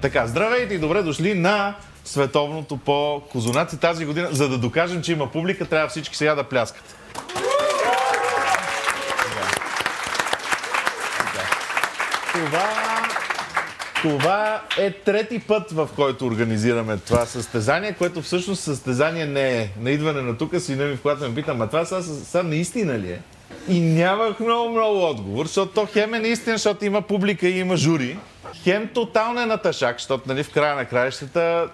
Така, здравейте и добре дошли на световното по козунаци тази година. За да докажем, че има публика, трябва всички сега да пляскат. Това е трети път, в който организираме това състезание, което всъщност състезание не е. На идване на тука сина ми, в която ме питам, а това сега наистина ли е? И нямах много отговор, защото то хем е наистина, защото има публика и има жури. Хем тотално е на тъшак, защото нали, в края на краищата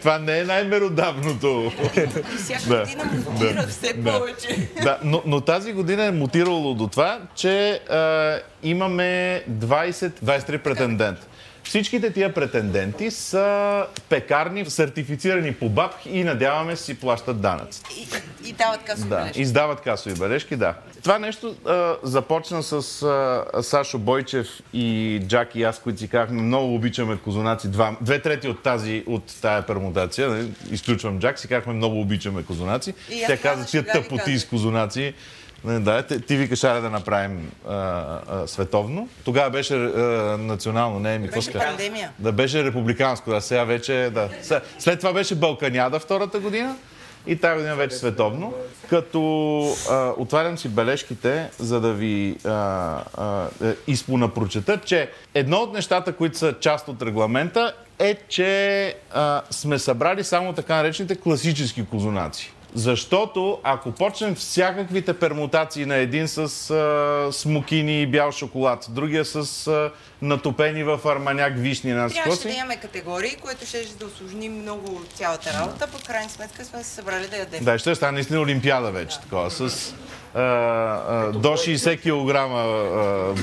това не е най-меродавното. И всяка година мутира все повече. Да, но тази година е мутирало до това, че имаме 23 претендента. Всичките тия претенденти са пекарни, сертифицирани по БАБХ и надяваме си плащат данъци. И дават касови бележки. Да, издават касови бележки, да. Това нещо започна с Сашо Бойчев и Джак и аз, които си казахме, много обичаме козунаци. Две трети от тая пермутация, изключвам Джак, си казахме, много обичаме козунаци. Тя каза, тия тъпоти с козунаци. Да, ти викаш, аре да направим световно. Тогава беше национално, не е ми куска. Беше пандемия. Да, беше републиканско, а сега вече... Да. След това беше Балканиада втората година и тази година вече световно. Като отварям си бележките, за да ви изпълна прочета, че едно от нещата, които са част от регламента, е, че сме събрали само така наречените класически козунаци. Защото ако почнем всякаквите пермутации на един с смокини и бял шоколад, другия с натопени в арманяк вишни на скоси... Трябваше да имаме категории, което ще да усложним много цялата работа, по крайна сметка сме се събрали да ядем. Да, ще стане наистина олимпиада вече, да. Такова, с до 60 кг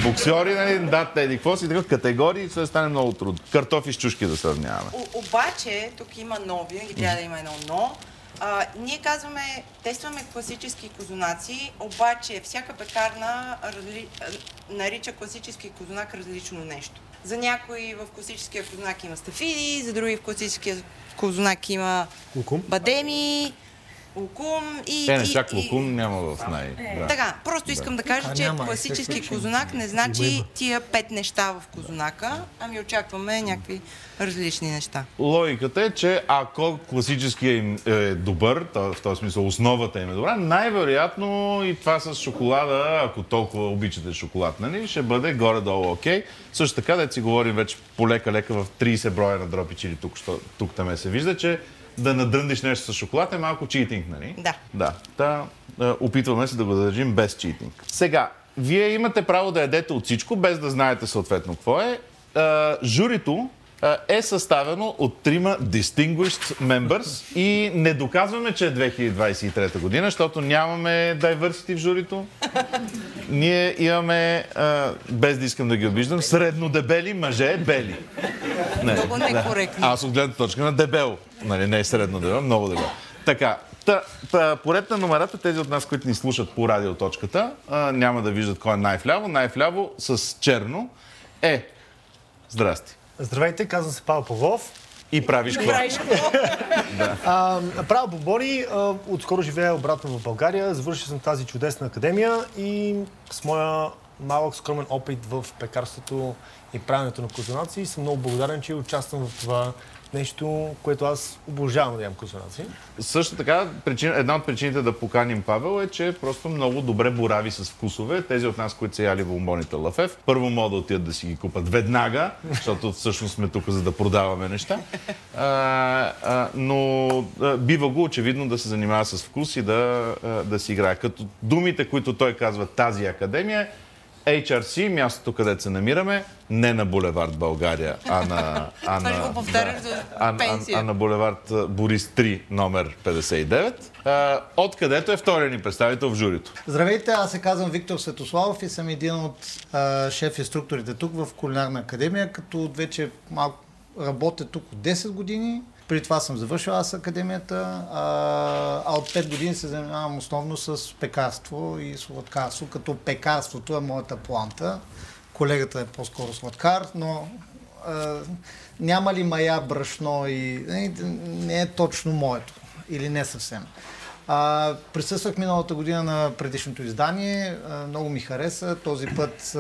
боксери, нали, да, еди какво си, такива категории, ще стане много трудно. Картофи с чушки да сравняваме. Обаче, тук има но, винаги трябва да има едно но. Ние казваме, тестваме класически козунаци, обаче всяка пекарна нарича класически козунак различно нещо. За някои в класическия козунак има стафиди, за други в класическия козунак има бадеми, лукум и... Те не всяк лукум няма в най... Да. Така, просто искам да кажа, че класически козунак не значи тия пет неща в козунака, ами очакваме някакви различни неща. Логиката е, че ако класическия им е добър, в този смисъл основата им е добра, най-вероятно и това с шоколада, ако толкова обичате шоколад, нали, ще бъде горе-долу окей. Също така, да си говорим вече полека-лека в 30 броя на дропи чили, тук там се вижда, че да надръндиш нещо с шоколад е малко читинг, нали? Да. Да. Опитваме се да го държим без читинг. Сега, вие имате право да ядете от всичко, без да знаете съответно какво е. Журито е съставено от трима Distinguished Members и не доказваме, че е 2023 година, защото нямаме diversity в журито. Ние имаме, без да искам да ги обиждам, средно дебели мъже, бели. Много некоректно. Аз от гледната точка на дебел. Нали, не е средно дебел, много дебел. Така, поред на номерата, тези от нас, които ни слушат по радиоточката, няма да виждат кой е най-вляво. Най-вляво с черно е... Здрасти. Здравейте, казвам се Павел Павлов. И правиш какво? Правя бобони, отскоро живея обратно в България, завършил съм тази чудесна академия и с моя малък скромен опит в пекарството и правенето на козунаци съм много благодарен, че участвам в това нещо, което аз обожавам да ям козунаци. Също така, една от причините да поканим Павел е, че просто много добре борави с вкусове. Тези от нас, които са яли бомбоните La Fève, първо могат да отидат да си ги купат веднага, защото всъщност сме тук, за да продаваме неща. Но бива го очевидно да се занимава с вкус и да си играе. Като думите, които той казва тази академия, HRC, мястото, където се намираме, не на булевард България, а на булевард Борис 3, номер 59, откъдето е втория ни представител в журито. Здравейте, аз се казвам Виктор Светославов и съм един от шеф-инструкторите тук в Кулинарна академия, като вече малко работя тук от 10 години. При това съм завършил аз академията, а от 5 години се занимавам основно с пекарство и сладкарство, като пекарството е моята планта. Колегата е по-скоро сладкар, но няма ли мая брашно и не е точно моето или не съвсем. Присъствах миналата година на предишното издание, много ми хареса. Този път,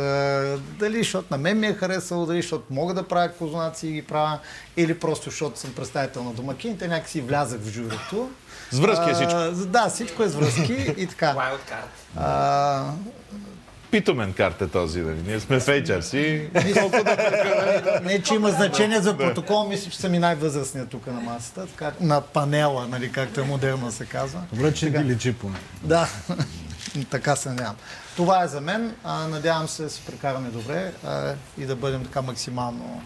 дали защото на мен ми е харесало, дали защото мога да правя кознаци и ги правя, или просто защото съм представител на домакините, някакси влязах в журито. С връзки е всичко? Да, всичко е с връзки и така. Питомен карт е този, да. Ние сме в HRC. Не, че има значение за протокол, мисля, че съм и най-възрастният тук на масата. На панела, нали, както е модерно се казва. Добре, че ги личи поне. Да, така се надявам. Това е за мен. Надявам се да се прекараме добре и да бъдем така максимално,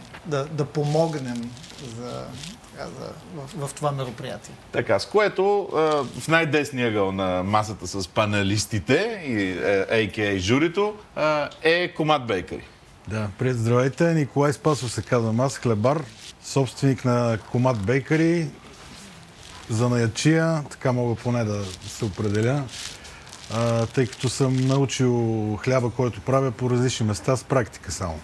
да помогнем в това мероприятие. Така, с което в най-десния ъгъл на масата с панелистите, а.к.а. журито, е Комат Бейкари. Да, привет, здравейте. Николай Спасов се казвам аз, хлебар, собственик на Комат Бейкари, занаятчия, така мога поне да се определя, тъй като съм научил хляба, който правя по различни места с практика само.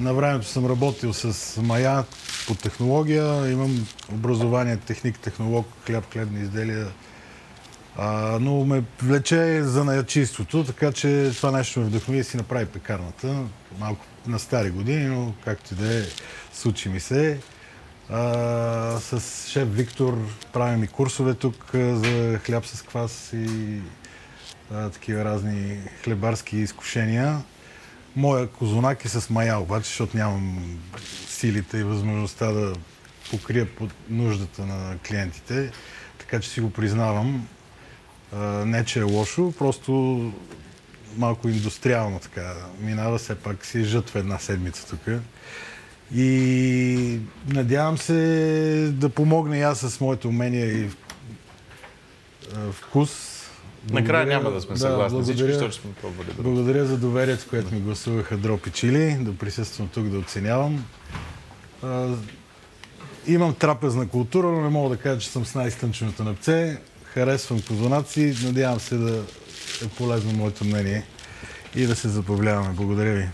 На времето съм работил с мая по технология, имам образование техник-технолог, хлеб-хлебни изделия, но ме влече за наячийството, така че това нещо ме вдъхнови и си направи пекарната, малко на стари години, но както и да е, случи ми се. С шеф Виктор правим и курсове тук за хляб с квас и такива разни хлебарски изкушения. Моя козунак е с мая обаче, защото нямам силите и възможността да покрия под нуждата на клиентите, така че си го признавам. Не, че е лошо, просто малко индустриално така минава, все пак си жътва една седмица тук. И надявам се да помогна и аз с моето умение и вкус. Накрая няма да сме съгласни. Благодаря, всички, че сме пробвали. Да. Благодаря за доверието, което ми гласуваха Дропи Чили, да присъствам тук, да оценявам. Имам трапезна култура, но не мога да кажа, че съм с най-стънченото напце. Харесвам козунаци, надявам се да е полезно моето мнение и да се забавляваме. Благодаря ви.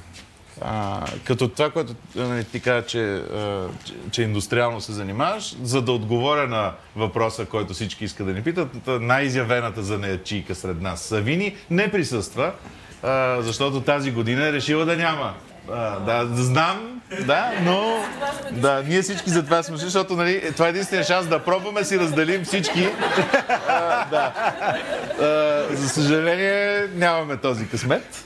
Като това, което ти каза, че индустриално се занимаваш, за да отговоря на въпроса, който всички искат да ни питат, най-изявената занаятчийка сред нас, Савини, не присъства, защото тази година е решила да няма. Да, знам, да, но да, ние всички за това сме, защото нали, това е единствен шанс да пробваме, си разделим всички. За съжаление, нямаме този късмет.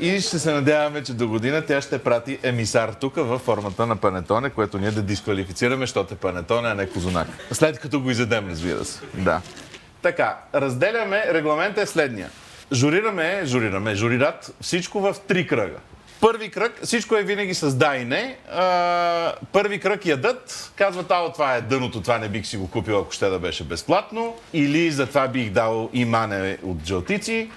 И ще се надяваме, че до година тя ще прати емисар тук във формата на панетоне, което ние да дисквалифицираме, защото е панетоне, а не козунак. След като го изедем, разбира се. Да. Така, разделяме, регламентът е следния. Журират всичко в три кръга. Първи кръг, всичко е винаги с да и не. Първи кръг ядат, казват, това е дъното, това не бих си го купил, ако ще да беше безплатно. Или за това бих дал и мане от жълтици.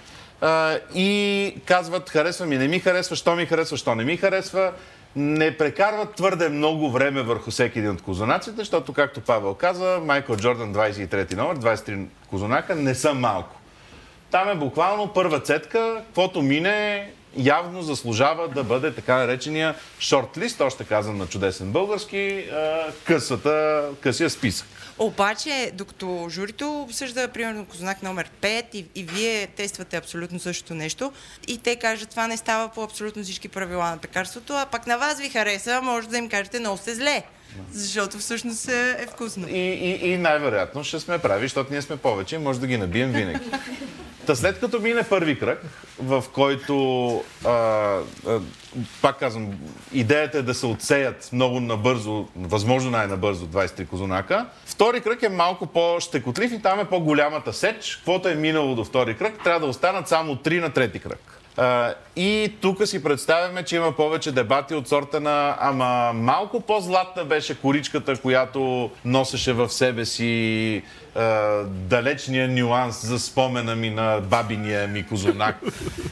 И казват, харесва ми, не ми харесва, що ми харесва, що не ми харесва. Не прекарват твърде много време върху всеки един от козунаците, защото, както Павел каза, Майкъл Джордан 23 номер, 23 козунака не са малко. Там е буквално първа цетка, каквото мине, явно заслужава да бъде така наречения шортлист, още казвам на чудесен български, късия списък. Обаче, докато журито обсъжда, примерно, кознак номер 5 и вие тествате абсолютно същото нещо и те кажат, това не става по абсолютно всички правила на пекарството, а пак на вас ви хареса, може да им кажете, много сте зле, защото всъщност е вкусно. И най-вероятно ще сме прави, защото ние сме повече и може да ги набием винаги. Та след като мине първи кръг, в който, пак казвам, идеята е да се отсеят много набързо, възможно най-набързо 23 козунака, втори кръг е малко по-щекотлив и там е по-голямата сеч. Каквото е минало до втори кръг, трябва да останат само 3 на трети кръг. И тук си представяме, че има повече дебати от сорта на ама малко по-златна беше коричката, която носеше в себе си далечния нюанс за спомена ми на бабиния ми козунак,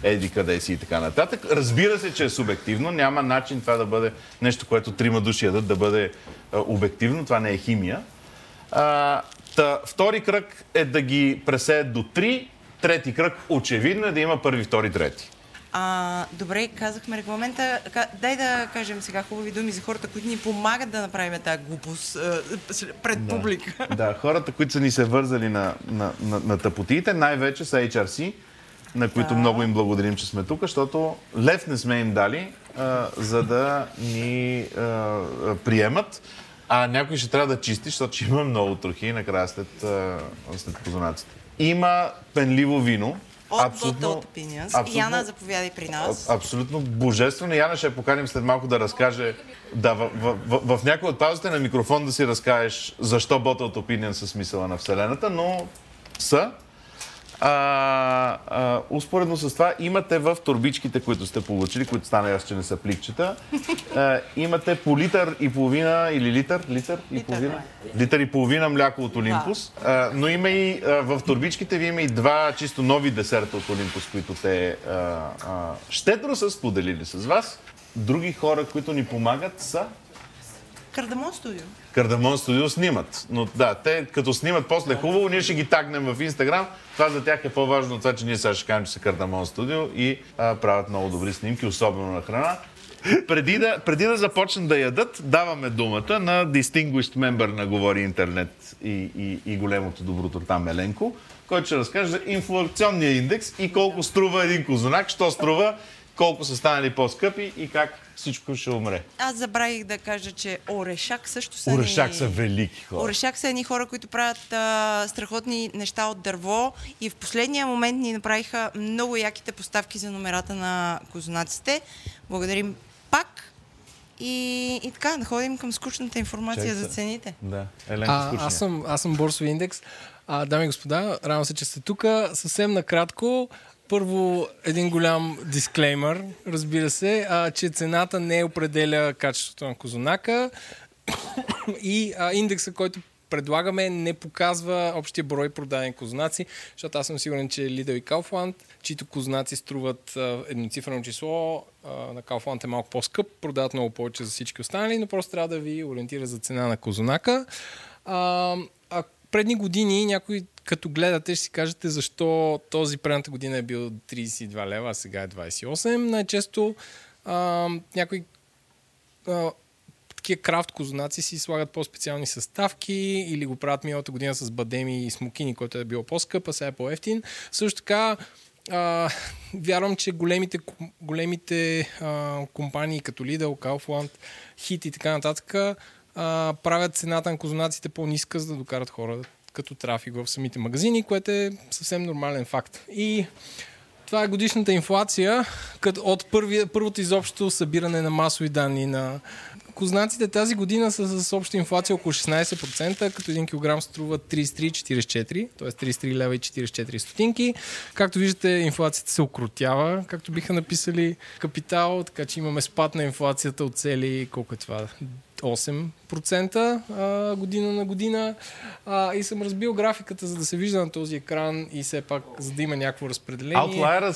еди къде си и така нататък. Разбира се, че е субективно, няма начин това да бъде нещо, което трима души ядат, да бъде обективно, това не е химия. Втори кръг е да ги пресеят до 3, трети кръг очевидно е да има първи, втори, трети. Добре, казахме регламента. Дай да кажем сега хубави думи за хората, които ни помагат да направим тази глупост пред публика. Да, хората, които са ни се вързали на тъпотиите, най-вече са HRC, на които много им благодарим, че сме тук, защото лев не сме им дали, за да ни приемат. А някой ще трябва да чисти, защото ще има много трохи накрая след познанците. Има пенливо вино. От Bottle Opinions. Яна, заповядай при нас. Абсолютно божествено. Яна, ще я поканим след малко да разкаже... Да, в някои от паузите на микрофон да си разкажеш защо Bottle Opinions са смисъла на Вселената, но са. Успоредно с това имате в турбичките, които сте получили, които стана ясно, че не са пликчета, имате по литър и половина или литър и половина мляко от Олимпус, но има и в турбичките ви има и два чисто нови десерта от Олимпус, които те щедро са споделили с вас. Други хора, които ни помагат са... Кардамон Студио. Кардамон Студио снимат. Но да, те като снимат после хубаво, ние ще ги тагнем в Инстаграм. Това за тях е по-важно от това, че ние сега ще кажем, че са Кардамон Студио и правят много добри снимки, особено на храна. Преди да започнат да ядат, даваме думата на Distinguished Member на Говори Интернет и големото доброто там Еленко, който ще разкаже за инфлационния индекс и колко струва един козунак, що струва, колко са станали по-скъпи и как всичко ще умре. Аз забравих да кажа, че Орешак също са... Орешак са велики хора. Орешак са едни хора, които правят страхотни неща от дърво и в последния момент ни направиха много яките поставки за номерата на козунаците. Благодарим пак. И така, да ходим към скучната информация за цените. Да. Аз съм борсови индекс. Дами и господа, радвам се, че сте тук. Съвсем накратко... Първо, един голям дисклеймър, разбира се, че цената не определя качеството на козунака и индекса, който предлагаме, не показва общия брой продадени козунаци, защото аз съм сигурен, че Lidl и Kaufland, чието козунаци струват едноцифрено число, на Kaufland е малко по-скъп, продават много повече за всички останали, но просто трябва да ви ориентира за цена на козунака. Предни години някой, като гледате, ще си кажете защо този предната година е бил 32 лева, а сега е 28. Най-често някои такива крафт козунаци си слагат по-специални съставки или го правят миналата година с бадеми и смокини, който е било по-скъп, а сега е по-ефтин. Също така, вярвам, че големите компании като Lidl, Kaufland, Hit и така нататък правят цената на козунаците по-ниска, за да докарат хора като трафик в самите магазини, което е съвсем нормален факт. И това е годишната инфлация от първото изобщо събиране на масови данни на козунаците. Тази година са с обща инфлация около 16%, като 1 килограм струва 33,44, т.е. 33 лева и 44 стотинки. Както виждате, инфлацията се укротява, както биха написали Капитал, така че имаме спад на инфлацията от цели, колко е това, 8% година на година, и съм разбил графиката, за да се вижда на този екран и все пак, за да има някакво разпределение. Аутлайера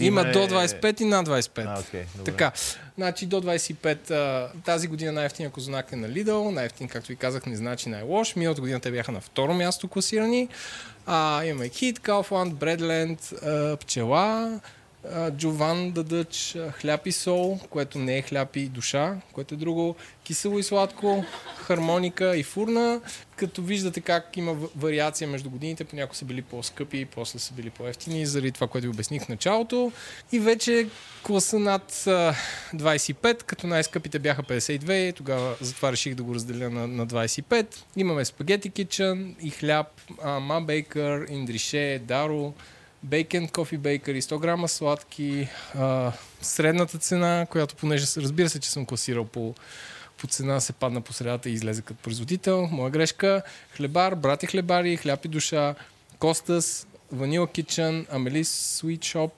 има до 25 и над 25. Okay, така, значи до 25 тази година най-ефтиния козунак е на Lidl, най-ефтин, както ви казах, не значи най-лош. Миналата година те бяха на второ място класирани. Имаме Hit, Kaufland, Breadland, Пчела, JoVan The Dutch Хляб и сол, което не е хляб и душа, което е друго, Кисело и сладко, Хармоника и фурна, като виждате как има вариация между годините, понякога са били по-скъпи и после са били по-евтини, заради това, което ви обясних в началото. И вече класа над 25, като най-скъпите бяха 52, тогава затова реших да го разделя на 25. Имаме Spaghetti китчън и хляб, Комат Бейкари, Индрише, Даро, Кофи Бейкъри, 100 грама сладки, средната цена, която понеже, разбира се, че съм класирал по цена, се падна по средата и излезе като производител. Моя грешка. Хлебар, Братя Хлебари, Хляб и душа, Костас, Ванила китчен, Амелис, Свитшоп,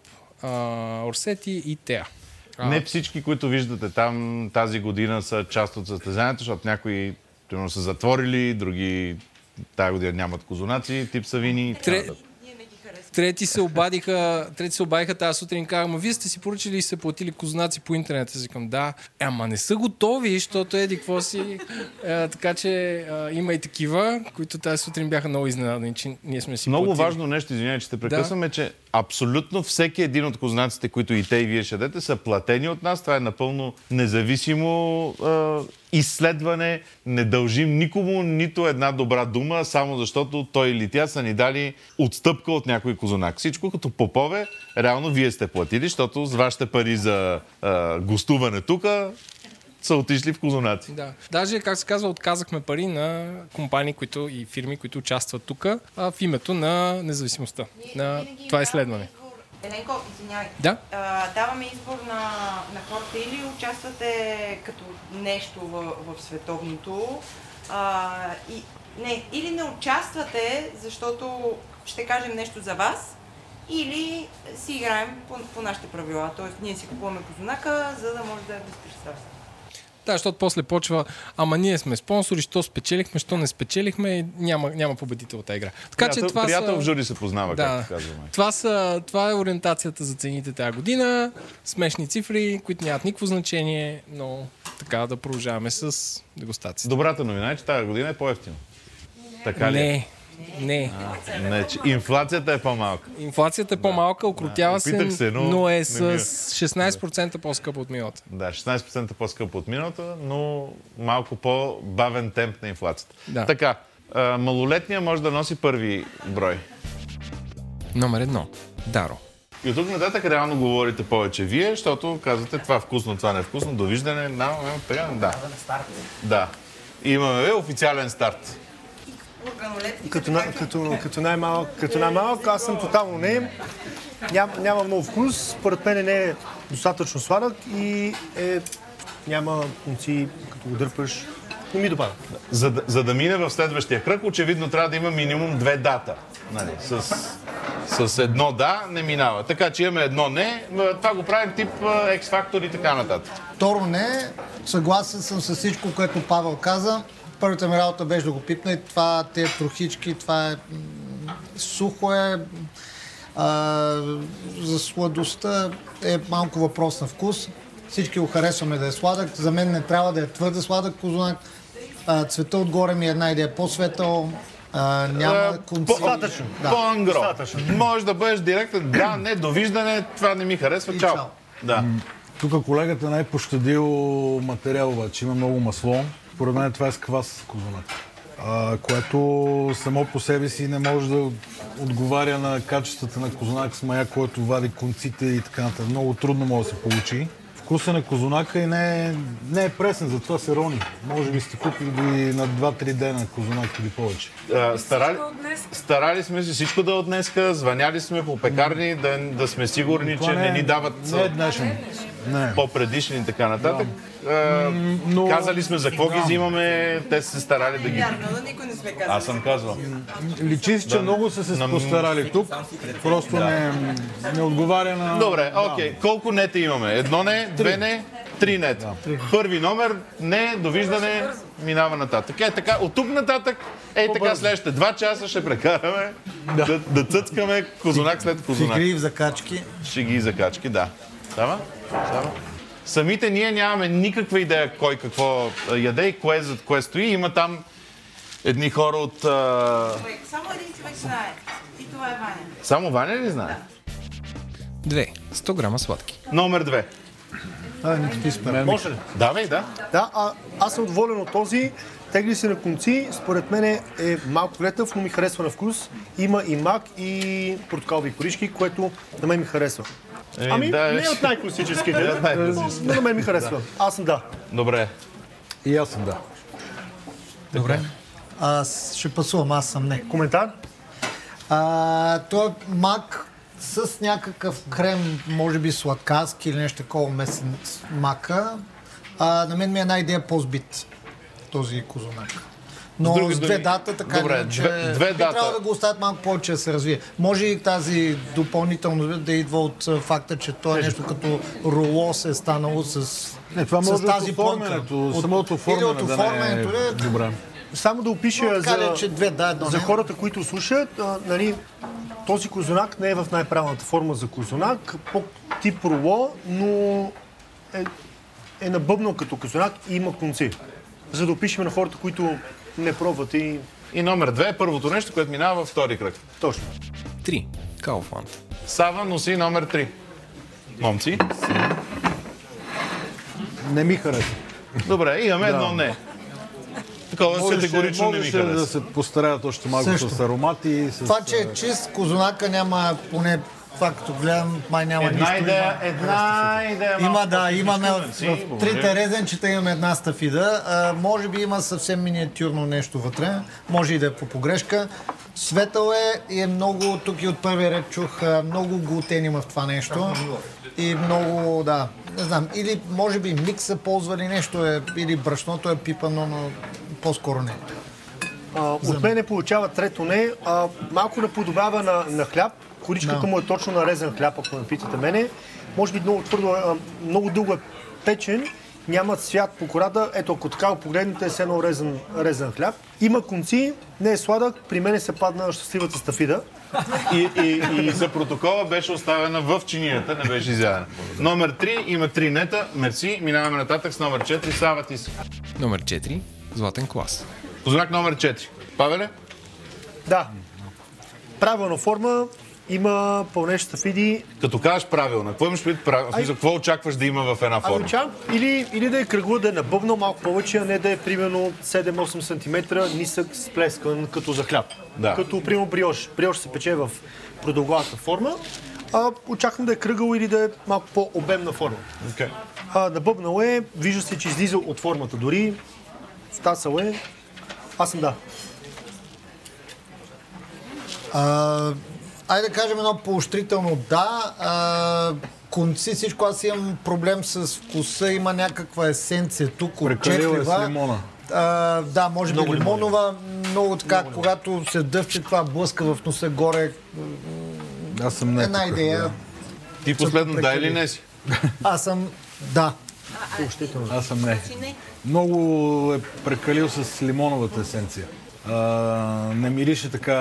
Орсети и Теа. Не всички, които виждате там тази година, са част от състезанието, защото някои примерно са затворили, други тази година нямат козунаци, тип савини и така. Трети се обадиха тази сутрин, казах, ама вие сте си поръчали и са платили козунаци по интернет. Аз викам, да, ама не са готови, защото еди какво си. Така че има и такива, които тази сутрин бяха много изненадани, че ние сме си много платили. Много важно нещо, извинявай, че те прекъсваме, че Абсолютно всеки един от кознаците, които и те и вие шадете, са платени от нас. Това е напълно независимо изследване. Не дължим никому нито една добра дума, само защото той или тя са ни дали отстъпка от някой козунак. Всичко като попове, реално вие сте платили, защото с вашите пари за гостуване тук са отишли в козунаци. Да. Даже, как се казва, отказахме пари на компании, които и фирми, които участват тук, в името на независимостта, на това изследване. Еленко, извинявай. Да? Даваме избор на хората, или участвате като нещо в световното, или не участвате, защото ще кажем нещо за вас, или си играем по нашите правила. Тоест, ние си купуваме козунака, за да може да е безпристрастно. Да, защото после почва, ама ние сме спонсори, що спечелихме, що не спечелихме, и няма победител от тази игра. Така, че това приятел в жури се познава, да, както казваме. Това е ориентацията за цените тази година. Смешни цифри, които нямат никакво значение, но така да продължаваме с дегустацията. Добрата новина е, че тази година е по-евтино. Така ли? Не. Инфлацията е по-малка. Окрутява се, но е с 16% по-скъпо от миналата. Да, 16% по-скъпо от миналата, но малко по-бавен темп на инфлацията. Да. Така, малолетния може да носи първи брой. Номер 1. Даро. И от тук нататък реално говорите повече вие, защото казвате това вкусно, това не е вкусно, довиждане, да. И имаме официален старт. Като най-малък, аз съм тотално няма много вкус, според мен не е достатъчно сладък и няма конци, като го дърпаш, не ми допада. За да мине в следващия кръг, очевидно трябва да има минимум 2 дата. Нали, с 1 да не минава. Така че имаме 1 не, това го правим тип X-Factor и така нататък. Второ не, съгласен съм с всичко, което Павел каза. Първата ми работа беше да го пипна и това, тези трохички, това е сухо е, за сладостта е малко въпрос на вкус. Всички го харесваме да е сладък, за мен не трябва да е твърде сладък козунак. Цвета отгоре ми е една идея по-светъл, няма конци. Достатъчно, по-ангро. Може да бъдеш директен, да, не, довиждане, това не ми харесва, чао. Да. Тук колегата най-пощадил материал, обаче има много масло. Поред мен това е с квас козунак, което само по себе си не може да отговаря на качествата на козунак с мая, който вади конците и така нататък. Много трудно може да се получи. Вкуса на козунака и не е пресен, затова се рони. Може би сте купили на 2-3 дена козунак или повече. Старали сме си всичко да отнеска, звъняли сме по пекарни, да сме сигурни, че не ни дават по-предишни и така нататък. Но... Казали сме за какво ги взимаме, те са се старали да ги... Вярно, никой не сме казали. Аз съм казвал. Личи си, че много са се постарали тук. Просто не отговаря на... Добре, окей. Колко нета имаме? 1 не, 2 не, 3 нета. Първи номер, не, довиждане, минава нататък. Така, от тук нататък, така следващите 2 часа ще прекараме да цъцкаме козунак след козунак. Шигри и закачки. Шигри и закачки, да. Става? Самите ние нямаме никаква идея кой какво яде и кое зад кое стои. Има там едни хора от... Само един човек знае. И това е Ваня. Само Ваня ли знае? Да. 2. 100 грама сладки. Номер 2. Може ли? Да. Аз съм доволен от този. Тегли се на конци. Според мен е малко летъв, но ми харесва на вкус. Има и мак, и портокалови коришки, което на мен ми харесва. Не е от най-класическите, но на мен ми харесва. Аз съм да. Добре. И аз съм да. Добре. Аз ще пасувам, аз съм не. Коментар? Той е мак с някакъв крем, може би сладкарски или нещо такова месен мака. На мен ми е една идея по-збит този козунак. Но с 2 дата, така че трябва да го оставят малко повече да се развие. Може и тази допълнително да идва от факта, че то е нещо като руло се е станало с тази плънка. Самото оформянето да не е добре. Само да опиша за хората, които слушат, този козунак не е в най-правилната форма за козунак, по-тип руло, но е набъбнал като козунак и има конци. За да опишем на хората, които не пробват. И номер 2 е първото нещо, което минава във втори кръг. Точно. 3. Kaufland. Сава носи номер 3. Момци? Не ми хареса. Добре, имаме едно не. Такова категорично не ми хареса. Може да се постараят още малко с аромати. Това, че е чист, козунака няма поне... Това, като гледам, май няма нищо. Една идея. Има в трите резенчета имаме една стафида. Може би има съвсем миниатюрно нещо вътре. Може и да е по погрешка. Светъл е и е много... Тук и от първия ред чух, много глутен има в това нещо. И много, да, не знам. Или може би микс са ползвали нещо, или брашното е пипано, но по-скоро не. От мене получава трето не. Малко да подобрява на хляб. Коричката му е точно нарезан хляб, ако ме питате мене. Може би много твърдо, много дълго е печен, няма цвят по кората. Ето, ако така погледнете, е с едно резан хляб. Има конци, не е сладък, при мене се падна щастливата стафида. И за протокола беше оставена в чинията, не беше изядена. Номер 3 има 3 нета, мерси. Минаваме нататък с номер 4, Сава Тиска. Номер 4, златен клас. Познак номер 4. Павеле? Да. Правилна форма. Има пълнеща стафиди. Като кажеш правилно, какво имаш предвид правилно? Какво очакваш да има в една форма? Или да е кръгла, да е набъбнал малко повече, а не да е примерно 7-8 см нисък, сплескан, като за хляб. Да. Като, примерно, бриош. Бриош се пече в продълговата форма. Очаквам да е кръгъл или да е малко по-обемна форма. Okay. Набъбнал е, вижда се, че излиза от формата дори. Стасал е. Аз съм да. Айде да кажем едно поощрително да. Конци всичко, аз имам проблем с вкуса, има някаква есенция тук, отчетлива. Е с лимона. Да, може би много лимонова. Много така, много когато се дъвче това блъска в носа горе. Аз съм не една тук, идея. Да. Ти последно да или не си? Аз съм да. Поощрително. Аз съм не. Много е прекалил с лимоновата есенция. Не мирише така,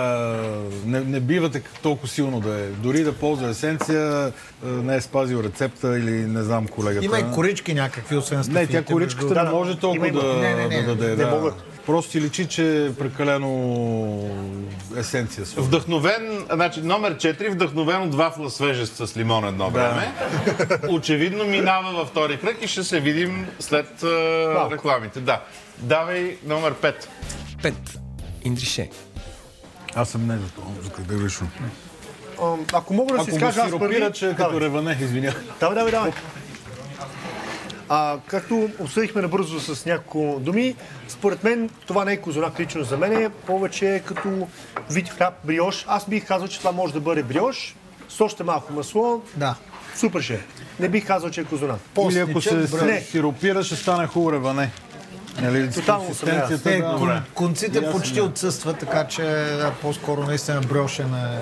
не бива толкова силно да е. Дори да ползва есенция, не е спазил рецепта или не знам колегата. Има и корички някакви, освен стафиите. Не, тя коричката не може толкова да даде. Не могат. Просто ти личи, че е прекалено есенция. Вдъхновен, значи номер 4, вдъхновен от вафла свежест с лимон едно време. Очевидно минава във втори кръг и ще се видим след рекламите. Да. Давай номер 5. 5. Индрише. Аз съм не за това, за категорично. Ако мога да си изкажа, аз първи... че като реванех, извиня. Давай. Както обсъдихме набързо с няколко думи, според мен това не е козунак лично за мен, повече е като вид хляб, бриош. Аз бих казал, че това може да бъде бриош с още малко масло. Да. Супер ще е. Не бих казал, че е козунак. Или ако се сиропира, ще стане хубаво реване. Тотално съм конците почти отсъстват, така че по-скоро наистина бриошен е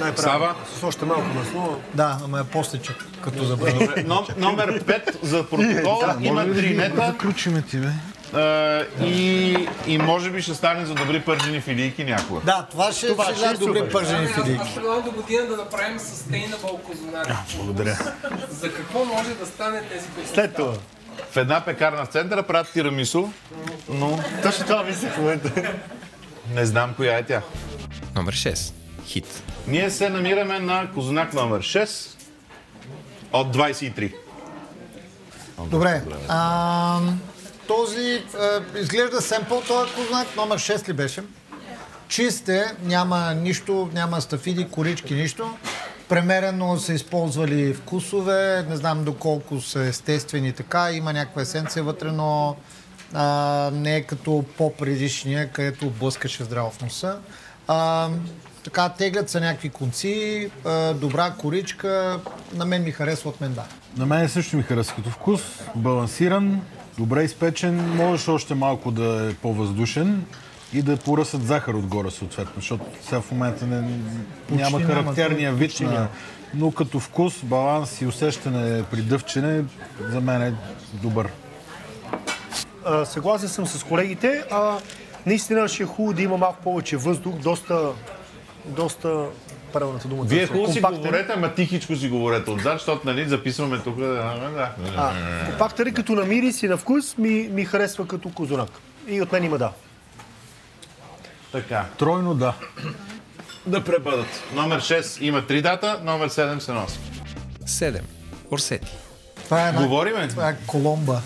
най-правилно. С още малко масло. Да, ама е постичък, като забравя. Номер 5 за протокола има 3 нета. Заключиме ти, бе. И може би ще стане за добри пържени филийки някога. Да, това ще е добри пържени филийки. Аз предлагам до година да направим sustainable козунак. Благодаря. За какво може да стане тези пържени? След това. В една пекарна в центъра правят тирамисо, но... Точно това мисля в момента. Не знам коя е тя. Номер 6. Хит. Ние се намираме на козунак номер 6 от 23. Добре. Този изглежда семпъл, този козунак номер 6 ли беше? Чист е, няма нищо, няма стафиди, корички, нищо. Премерено са използвали вкусове, не знам доколко са естествени така, има някаква есенция вътре, но не е като по-предишния, където блъскаше здраво в носа. Така, теглят са някакви конци, добра коричка, на мен ми харесва от мен да. На мен също ми харесва като вкус, балансиран, добре изпечен, можеш още малко да е по-въздушен. И да поръсат захар отгоре, съответно, защото сега в момента няма характерния вид, но като вкус, баланс и усещане при дъвчене, за мен е добър. Съгласен съм с колегите. Наистина ще е хубаво да има малко повече въздух, доста правилната дума. Вие хубаво си говорете, ама тихичко си говорете отзад, защото записваме тук. Компактър е като на мирис и на вкус, ми харесва като козунак. И от мен има да. Така. Тройно да. да пребъдат. Номер 6 има 3 дата, номер 7 се носи. 7. Орсети. Това е говориме. Това е Коломба.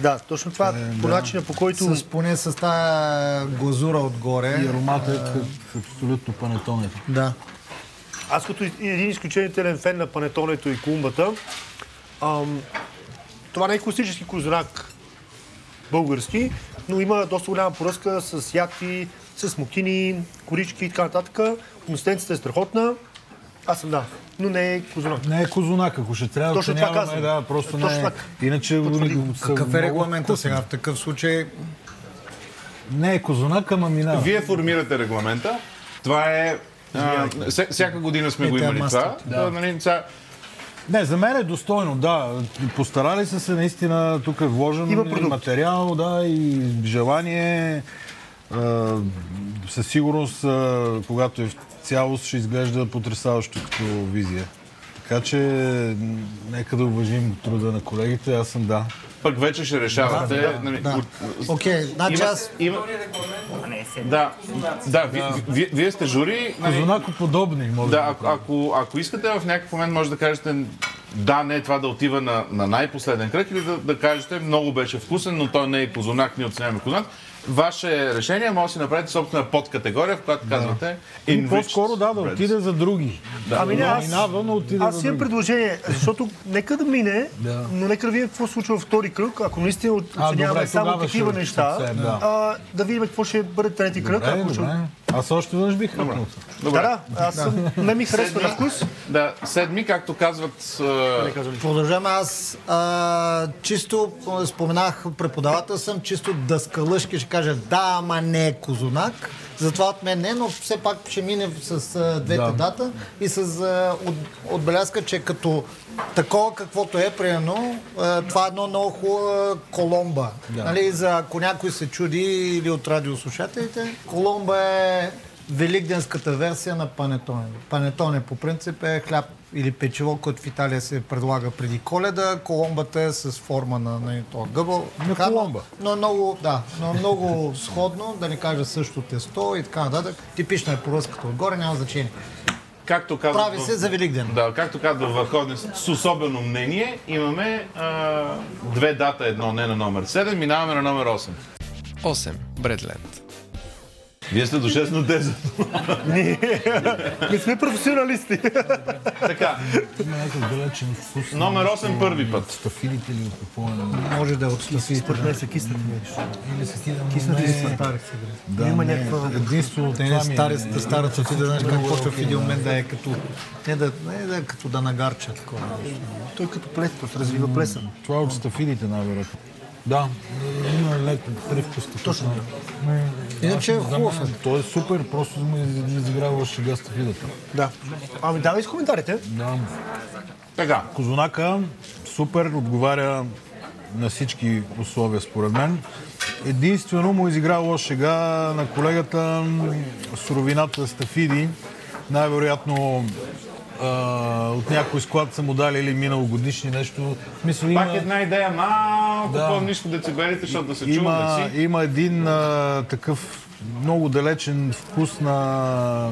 Да, точно това по начина, по който... С поне с тази глазура отгоре. И аромата е абсолютно панетоне. Да. Аз като един изключителен фен на панетонето и колумбата, това не е класически кознак български, но има доста голяма поръзка с ягти, с смокини, корички и така нататък. Консистенцията е страхотна. Аз съм да. Но не е козунак. Не е козунак, ако ще трябва да оценяваме. Да, просто не е. Иначе... Какъв е регламента сега в такъв случай? Не е козунак, ама минава. Вие формирате регламента. Това е... всяка година сме го имали това. Не, за мен е достойно, да. Постарали са се, наистина, тук е вложен и материал, да, и желание. Със сигурност, когато е в цялост, ще изглежда потресаващо като визия. Така че, нека да уважим труда на колегите, аз съм да. Пък вече ще решавате. Да. Окей, значи аз... Да, вие сте жури... Козунако подобни, може да кажем. Ако искате, в някакъв момент може да кажете да, не, това да отива на най-последен кръг или да кажете много беше вкусен, но той не е козунак, ние оценяваме козунак. Ваше решение може да си направите собствена подкатегория, в която казвате и по-скоро да отиде за други. Аз имам предложение, защото нека да мине, но нека да видим какво се случва във втори кръг, ако наистина оценяваме само такива неща, да видим какво ще бъде трети кръг. Аз още веднъж бих хръпнал. Не ми харесва на вкус. Да, седми, както казват... Продължаваме, аз чисто споменах преподавател съм, чисто дъскалъжки ще кажа да, ама не е козунак. Затова от мен не, но все пак ще мине с двете дата и с отбелязка, че като такова каквото е, примерно, това е едно много хубава Коломба. Нали, ако някой се чуди или от радиослушателите, Коломба е великденската версия на панетоне. Панетоне по принцип е хляб или печево, което в Италия се предлага преди Коледа. Коломбата е с форма на този гъбъл. Коломба. Но много, много сходно, да не кажа също тесто и така нататък. Типична е поръзката отгоре, няма значение. Както казва, прави се за Великден. Да, както казва Върховния съд, с особено мнение имаме две дата, едно не на номер 7, минаваме на номер 8. 8. Breadland. Вие сте до 6 на 10. Не сме професионалисти. Така. Номер 8 първи път. Стафилите ли от може да е от стафилите. Според мен са киснати. Киснати ли стафилите? Да, единствено старата стафилите, знаеш как почва в един момент да е като... Не да е като да нагарча. Той като плесът, развива плесът. Това е от стафилите, най-вероятно. Да, има леко привкус. Точно. Иначе е хубав. Той е супер, просто му изиграва шега стафидата. Да. Ами давай с коментарите. Да. Така, козунака супер, отговаря на всички условия според мен. Единствено му изиграва шега на колегата суровината стафиди. Най-вероятно от някой склад са му дали или миналогодишни нещо. Мисля, пак има... една идея малко по-ниско децибелите, защото да се чува да си. Има един такъв много далечен вкус на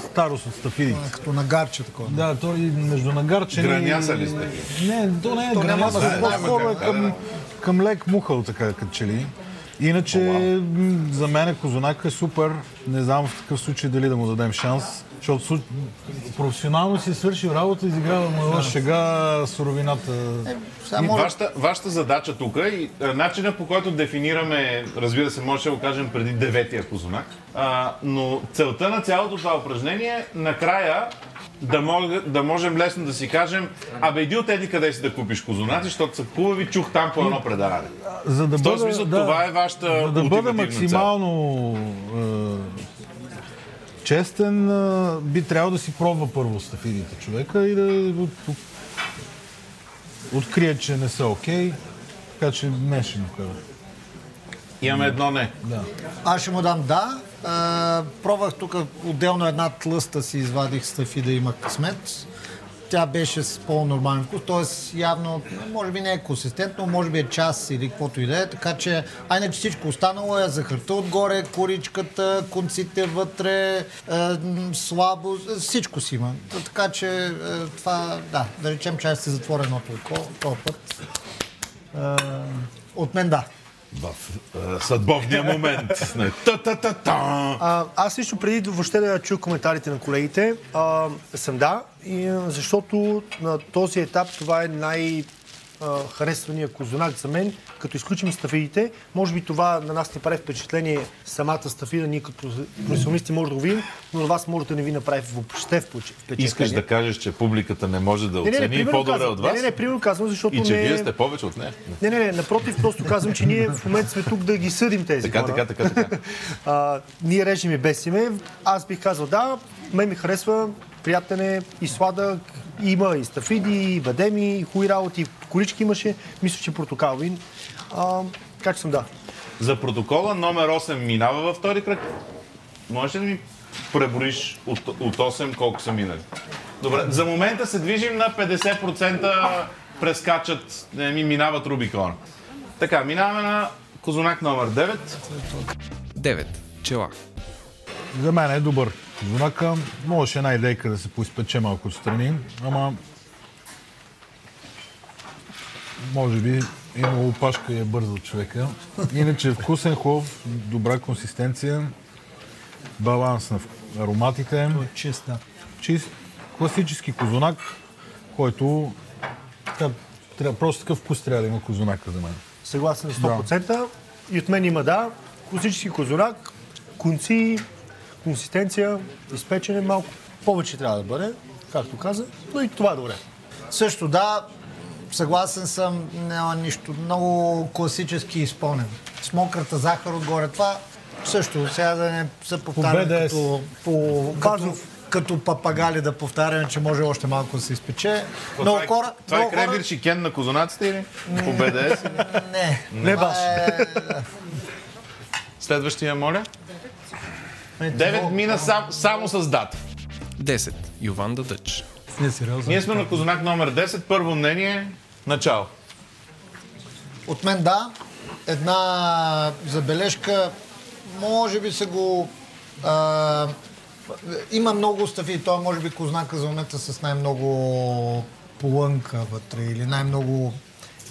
старост от стафидите. Като нагарче такова. Да, то и между нагарче... Граняса ли сте? Не, то не е граняса. Това е към лек мухъл, така като че ли. Иначе за мен козунак е супер. Не знам в такъв случай дали да му дадем шанс. Защото професионално си свърши работа и изиграва мала шега суровината. Вашата задача тук и начина по който дефинираме, разбира се, може да го кажем преди деветия козунак, но целта на цялото това упражнение накрая да можем лесно да си кажем абе иди от еди къде си да купиш козунаци, защото са хубави, чух там по едно предаване. В този смисъл това е вашата ултимативна цел. За да бъда максимално честен, би трябвало да си пробва първо стафидите човека и да открие, че не са окей. Така че не ще му кажа. Имаме едно не. Да. Аз ще му дам да. Пробвах тук отделно една тлъста си извадих стафида, има късмет. тя беше с по-нормален вкус, т.е. явно, може би не е консистентно, може би е час или каквото и да е, така че айначе всичко останало е захарта отгоре, коричката, конците вътре, слабо, всичко си има. Така че това, да, да речем, че аз си затворя едното око, този път. От мен да. В съдбовния момент. Аз лично преди въобще да чуя коментарите на колегите, съм да, защото на този етап това е най-харесваният козунак за мен. Като изключим стафидите, може би това на нас не прави впечатление самата стафида, ние като професионалисти може да го видим, но на вас може да не ви направи въобще впечатление. Искаш да кажеш, че публиката не може да оцени по-добре от вас? Не, примерно казвам, защото и че вие сте повече от нея. Не, напротив, просто казвам, че ние в момента сме тук да ги съдим тези хора. Така. Ние режем и бесиме. Аз бих казал да, мен ми харесва, приятен е и сладък, има и стафиди, и бадеми, и хуй работи, колички имаше, мисля, че протокалвин. Как съм да. За протокола номер 8 минава във втори кръг. Можеш ли да ми преброиш от 8 колко са минали? Добре, за момента се движим на 50% прескачат, минават Рубикона. Така, минаваме на козунак номер 9. 9. Пчела. За мен е добър. Козунака, можеше една идейка да се поизпече малко отстрани, ама може би имало опашка и е бързал човека. Иначе вкусен хлов, добра консистенция, баланс на ароматите. Той е чист, да. Чист, класически козунак, който просто такъв вкус трябва да има козунака за мен. Съгласен 100%. Да. И от мен има да. Класически козунак, конци, консистенция, изпечене, малко повече трябва да бъде, както каза, но и това е добре. Също да, съгласен съм, няма нищо много класически изпълнен. С мократа захар отгоре, това също, сега да не се повтарям като папагали да повтарям, че може още малко да се изпече. Това е, е кревир шикен на козунаците или? По БДС? Не баш. Следващия, моля. 9 мина само с дата. 10. JoVan The Dutch. Ние сме на козунак номер 10. Първо мнение. Начало. От мен да. Една забележка. Може би се го... има много стафи. Това може би козунака за момента с най-много полънка вътре или най-много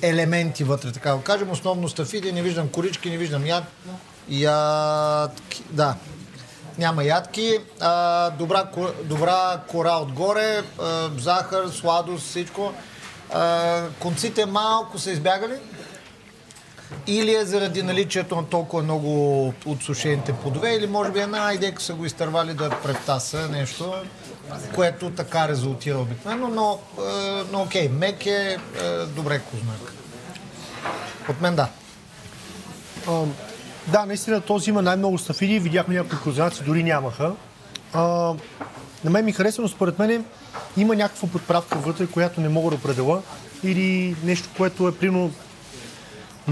елементи вътре. Така го кажем. Основно стафиди. Не виждам корички, не виждам яд. Ядки. Да. Няма ядки, добра кора отгоре, захар, сладост, всичко. Конците малко са избягали. Или е заради наличието на толкова много отсушените плодове, или може би една идея са го изтървали да превтаса нещо, което така резултира обикновено, но окей, мек е, добре кознак. От мен да. Да, наистина този има най-много стафиди, видяхме някои козунаци, дори нямаха. На мен ми харесва, но според мен има някаква подправка вътре, която не мога да определя. Или нещо, което е примерно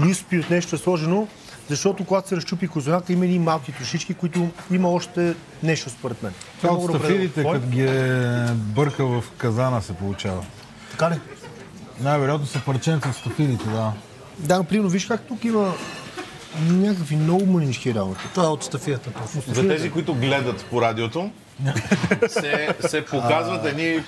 люспи от нещо е сложено, защото когато се разчупи козуната, има и малки тушички, които има още нещо според мен. Това от стафидите, като ги бърка в казана се получава. Така ли? Най-вероятно са парченца от стафидите, да. Да, но примерно виж как тук има... някакви много мънички работи. Това е от стафията. За тези, които гледат по радиото, се показват едни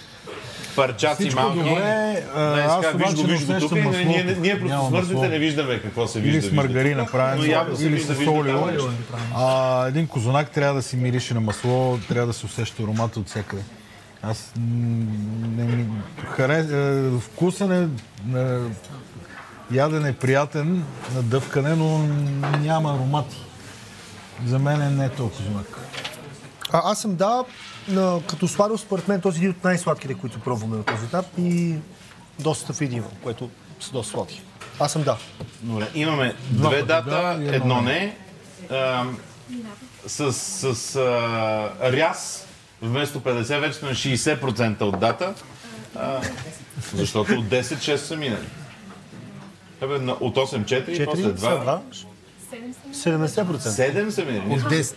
парчаци малки. Добре, аз виж го тук. Ние просто смъртите не виждаме какво се вижда. Или с маргарина правим, или с солио. Един козунак трябва да си мирише на масло, трябва да се усеща аромата от всякъде. Аз не харесвам. Вкусен е... яден е приятен, надъвкане, но няма аромати. За мен не е толкова знак. Аз съм да, като сладост, според мен този е един от най-сладките, които пробваме на този етап и доста стафиди имам, което са доста сладки. Аз съм да. Добре, имаме две дата, едно не. С ряз вместо 50 вече сме на 60% от дата, защото от 10-6 са минали. От 8-4, после 2. 70%. 7 са минали. От 10.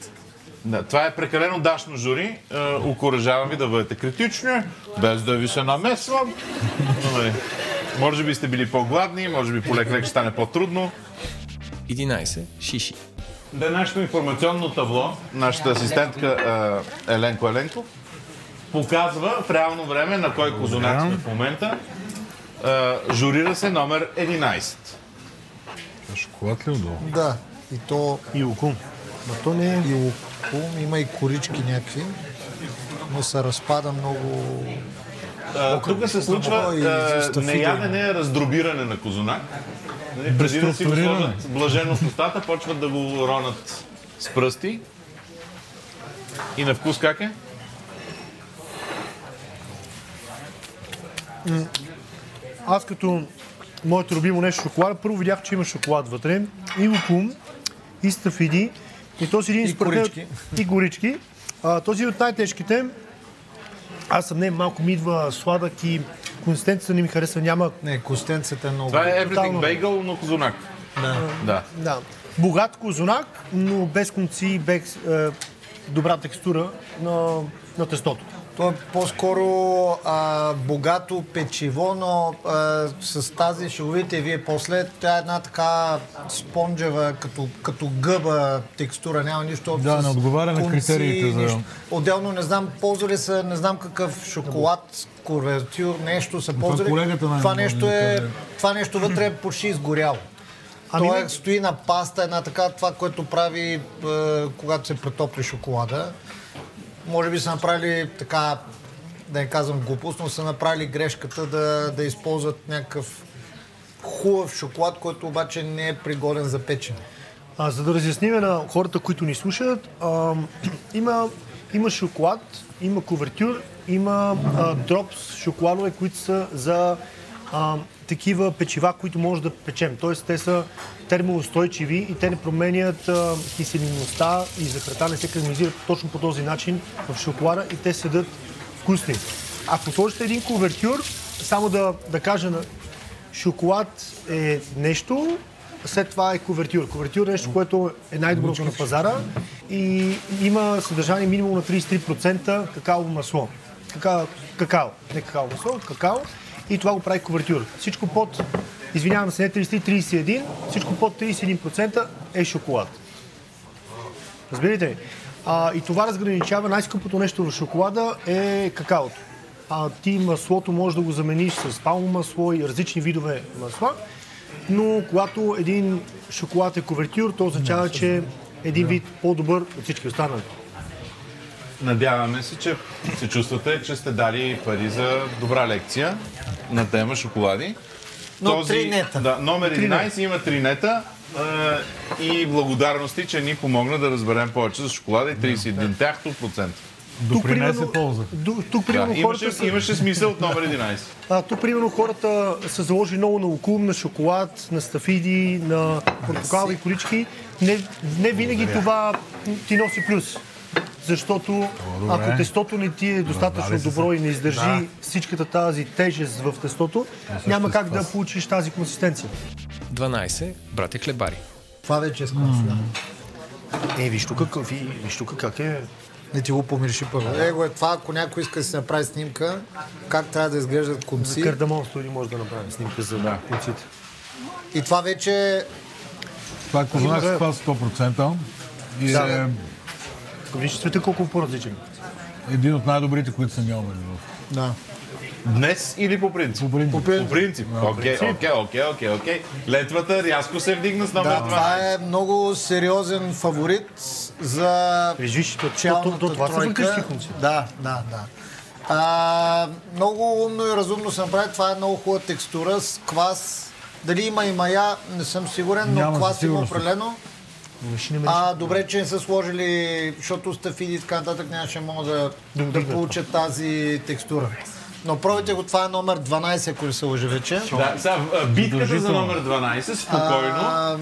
Да, това е прекалено дашно жури. Окуражавам ви да бъдете критични, без да ви се намесвам. Може би сте били по-гладни, може би полек-лек ще стане по-трудно. 11. Шиши. Да, нашето информационно табло, нашата асистентка Еленко Еленков, показва в реално време на кой козунак сме в момента. Журира се номер 11. Шоколад ли отдолу? Да. И то... И лукум. Но то не е и лукум. Има и корички някакви. Но се разпада много... Тук се случва неядене, раздробиране на козунак. Преди да си го сложат блажено в устата, почват да го ронат с пръсти. И на вкус как е? Аз като моето любимо нещо шоколад, първо видях, че има шоколад вътре, и лукум, и стафиди, и този един и горички. Този от най-тежките. Аз съм не, малко ми идва сладък и консистенцията не ми харесва, няма... Не, консистенцията е много... Това е everything bagel, но козунак. Да. Богат козунак, но без конци, без добра текстура на тестото. То е по-скоро богато печиво, но с тази шовите вие после тя е една така спонжева, като гъба текстура, няма нищо общо. Да, не отговаря на критериите за... Нищо. Отделно не знам, ползвали са, не знам какъв шоколад, куратюр, нещо са ползвали. Това нещо вътре е почти изгоряло. Той стои на паста, една така, това, което прави, когато се претопли шоколада. Може би са направили така, да не казвам глупост, но са направили грешката да използват някакъв хубав шоколад, който обаче не е пригоден за печене. За да разясниме на хората, които ни слушат, има шоколад, има кувертюр, има дропс шоколадове, които са за такива печива, които може да печем. Тоест, те са термоустойчиви и те не променят киселинността и захарта, не се карамелизират точно по този начин в шоколада и те седат вкусни. Ако сложите един кувертюр, само да кажа, шоколад е нещо, след това е кувертюр. Кувертюр е нещо, което е най-доброто на пазара и има съдържание минимум на 33% какаово масло. Какао, не какаово масло, какао. И това го прави кувертюр. Всичко под, извинявам се, не 33-31, всичко под 31% е шоколад. Разбирате ли? И това разграничава, най-скъпото нещо в шоколада е какаото. Ти маслото можеш да го замениш с палмо масло и различни видове масла, но когато един шоколад е кувертюр, то означава, че е един вид по-добър от всички останали. Надяваме се, че се чувствате, че сте дали пари за добра лекция на тема шоколади. Но тринета. Да, номер 11 има тринета и благодарности, че ни помогна да разберем повече за шоколада и 31%. Допринесе полза. Имаше смисъл от номер 11. Тук, примерно, хората са заложили много на лукум, на шоколад, на стафиди, на портокалови колички. Не винаги това ти носи плюс. Защото ако тестото не ти е достатъчно добро и не издържи всичката тази тежест в тестото, няма как да получиш тази консистенция. 12. Братя Хлебари. Това вече е скъсно. Виж тук как е. Не ти го помириши първо. Това, ако някой иска да си направи снимка, как трябва да изглеждат конци. Кардамон Студио може да направи снимка за конците. И това вече... Това е козунак с 100%. Вижте света колко по-различен. Един от най-добрите, които съм имал. Да. Днес или по принцип? По принцип. Окей. Летвата рязко се вдигна с номер 12. Да, това е много сериозен фаворит за челната тройка. Да. Много умно и разумно се направи. Това е много хубава текстура с квас. Дали има и мая, не съм сигурен, но квас има определено. Добре, че не са сложили, защото стафиди и така нататък нямаше мога да получат тази текстура. Но пробайте го, това е номер 12, ако не се лъжи вече. Да, сега битката за номер 12, спокойно.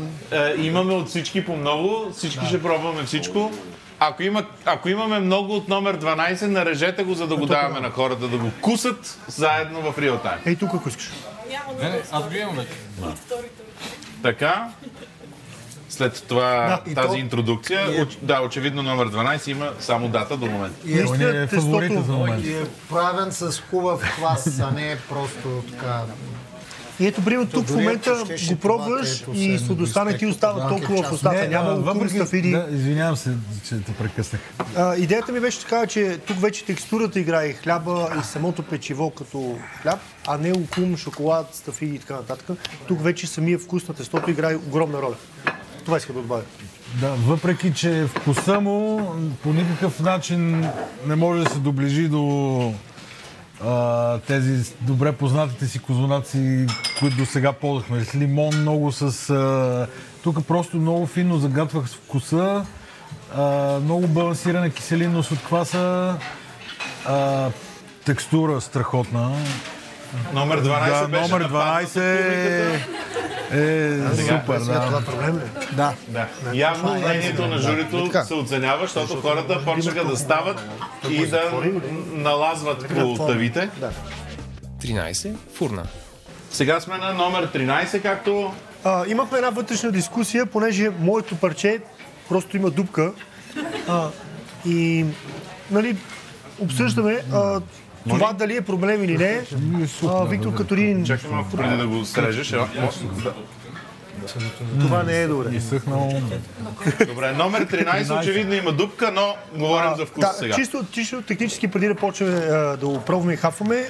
Имаме от всички по много, всички ще пробваме всичко. Ако имаме много от номер 12, нарежете го, за да го даваме на хората, да го кусат заедно в real time. Ей, тук ако искаш. Няма да го искам. Аз го имам вече. Така. след това да, тази интродукция. Е... Да, очевидно номер 12 има само дата до момента. И е фаворита за момента. Е правен с хубав клас, а не просто така... И ето, примерно, тук в момента го пробваш и сладостта ти остава толкова в устата. Няма въпреки фиди. Да, извинявам се, че те прекъснах. Идеята ми беше такава, че тук вече текстурата играе хляба и самото печиво като хляб, а не лукум, шоколад, стафиди и така нататък. Тук вече самия вкус на тестото играе огромна роля. Това иска да добавя. Да, въпреки че вкуса му по никакъв начин не може да се доближи до... тези добре познатите си козвонаци, които до сега ползвахме. С лимон, много с... тук просто много финно загатвах с вкуса. Много балансирана киселинност от кваса. Текстура страхотна. Номер 12 да, беше номер 12 е супер, да. Да. Да. Явно мнението на журито се оценява, защото хората почнаха да стават и да налазват по тавите. 13. Фурна. Сега сме на номер 13, както... имахме една вътрешна дискусия, понеже моето парче просто има дупка. И, нали, обсъждаме... това дали е проблем или не, Виктор Каторин... Чакай малко преди да го срежеш. Това не е добре. Добре, номер 13 очевидно има дупка, но говорим за вкус сега. Чисто технически, преди да почваме да го пробваме и хапваме,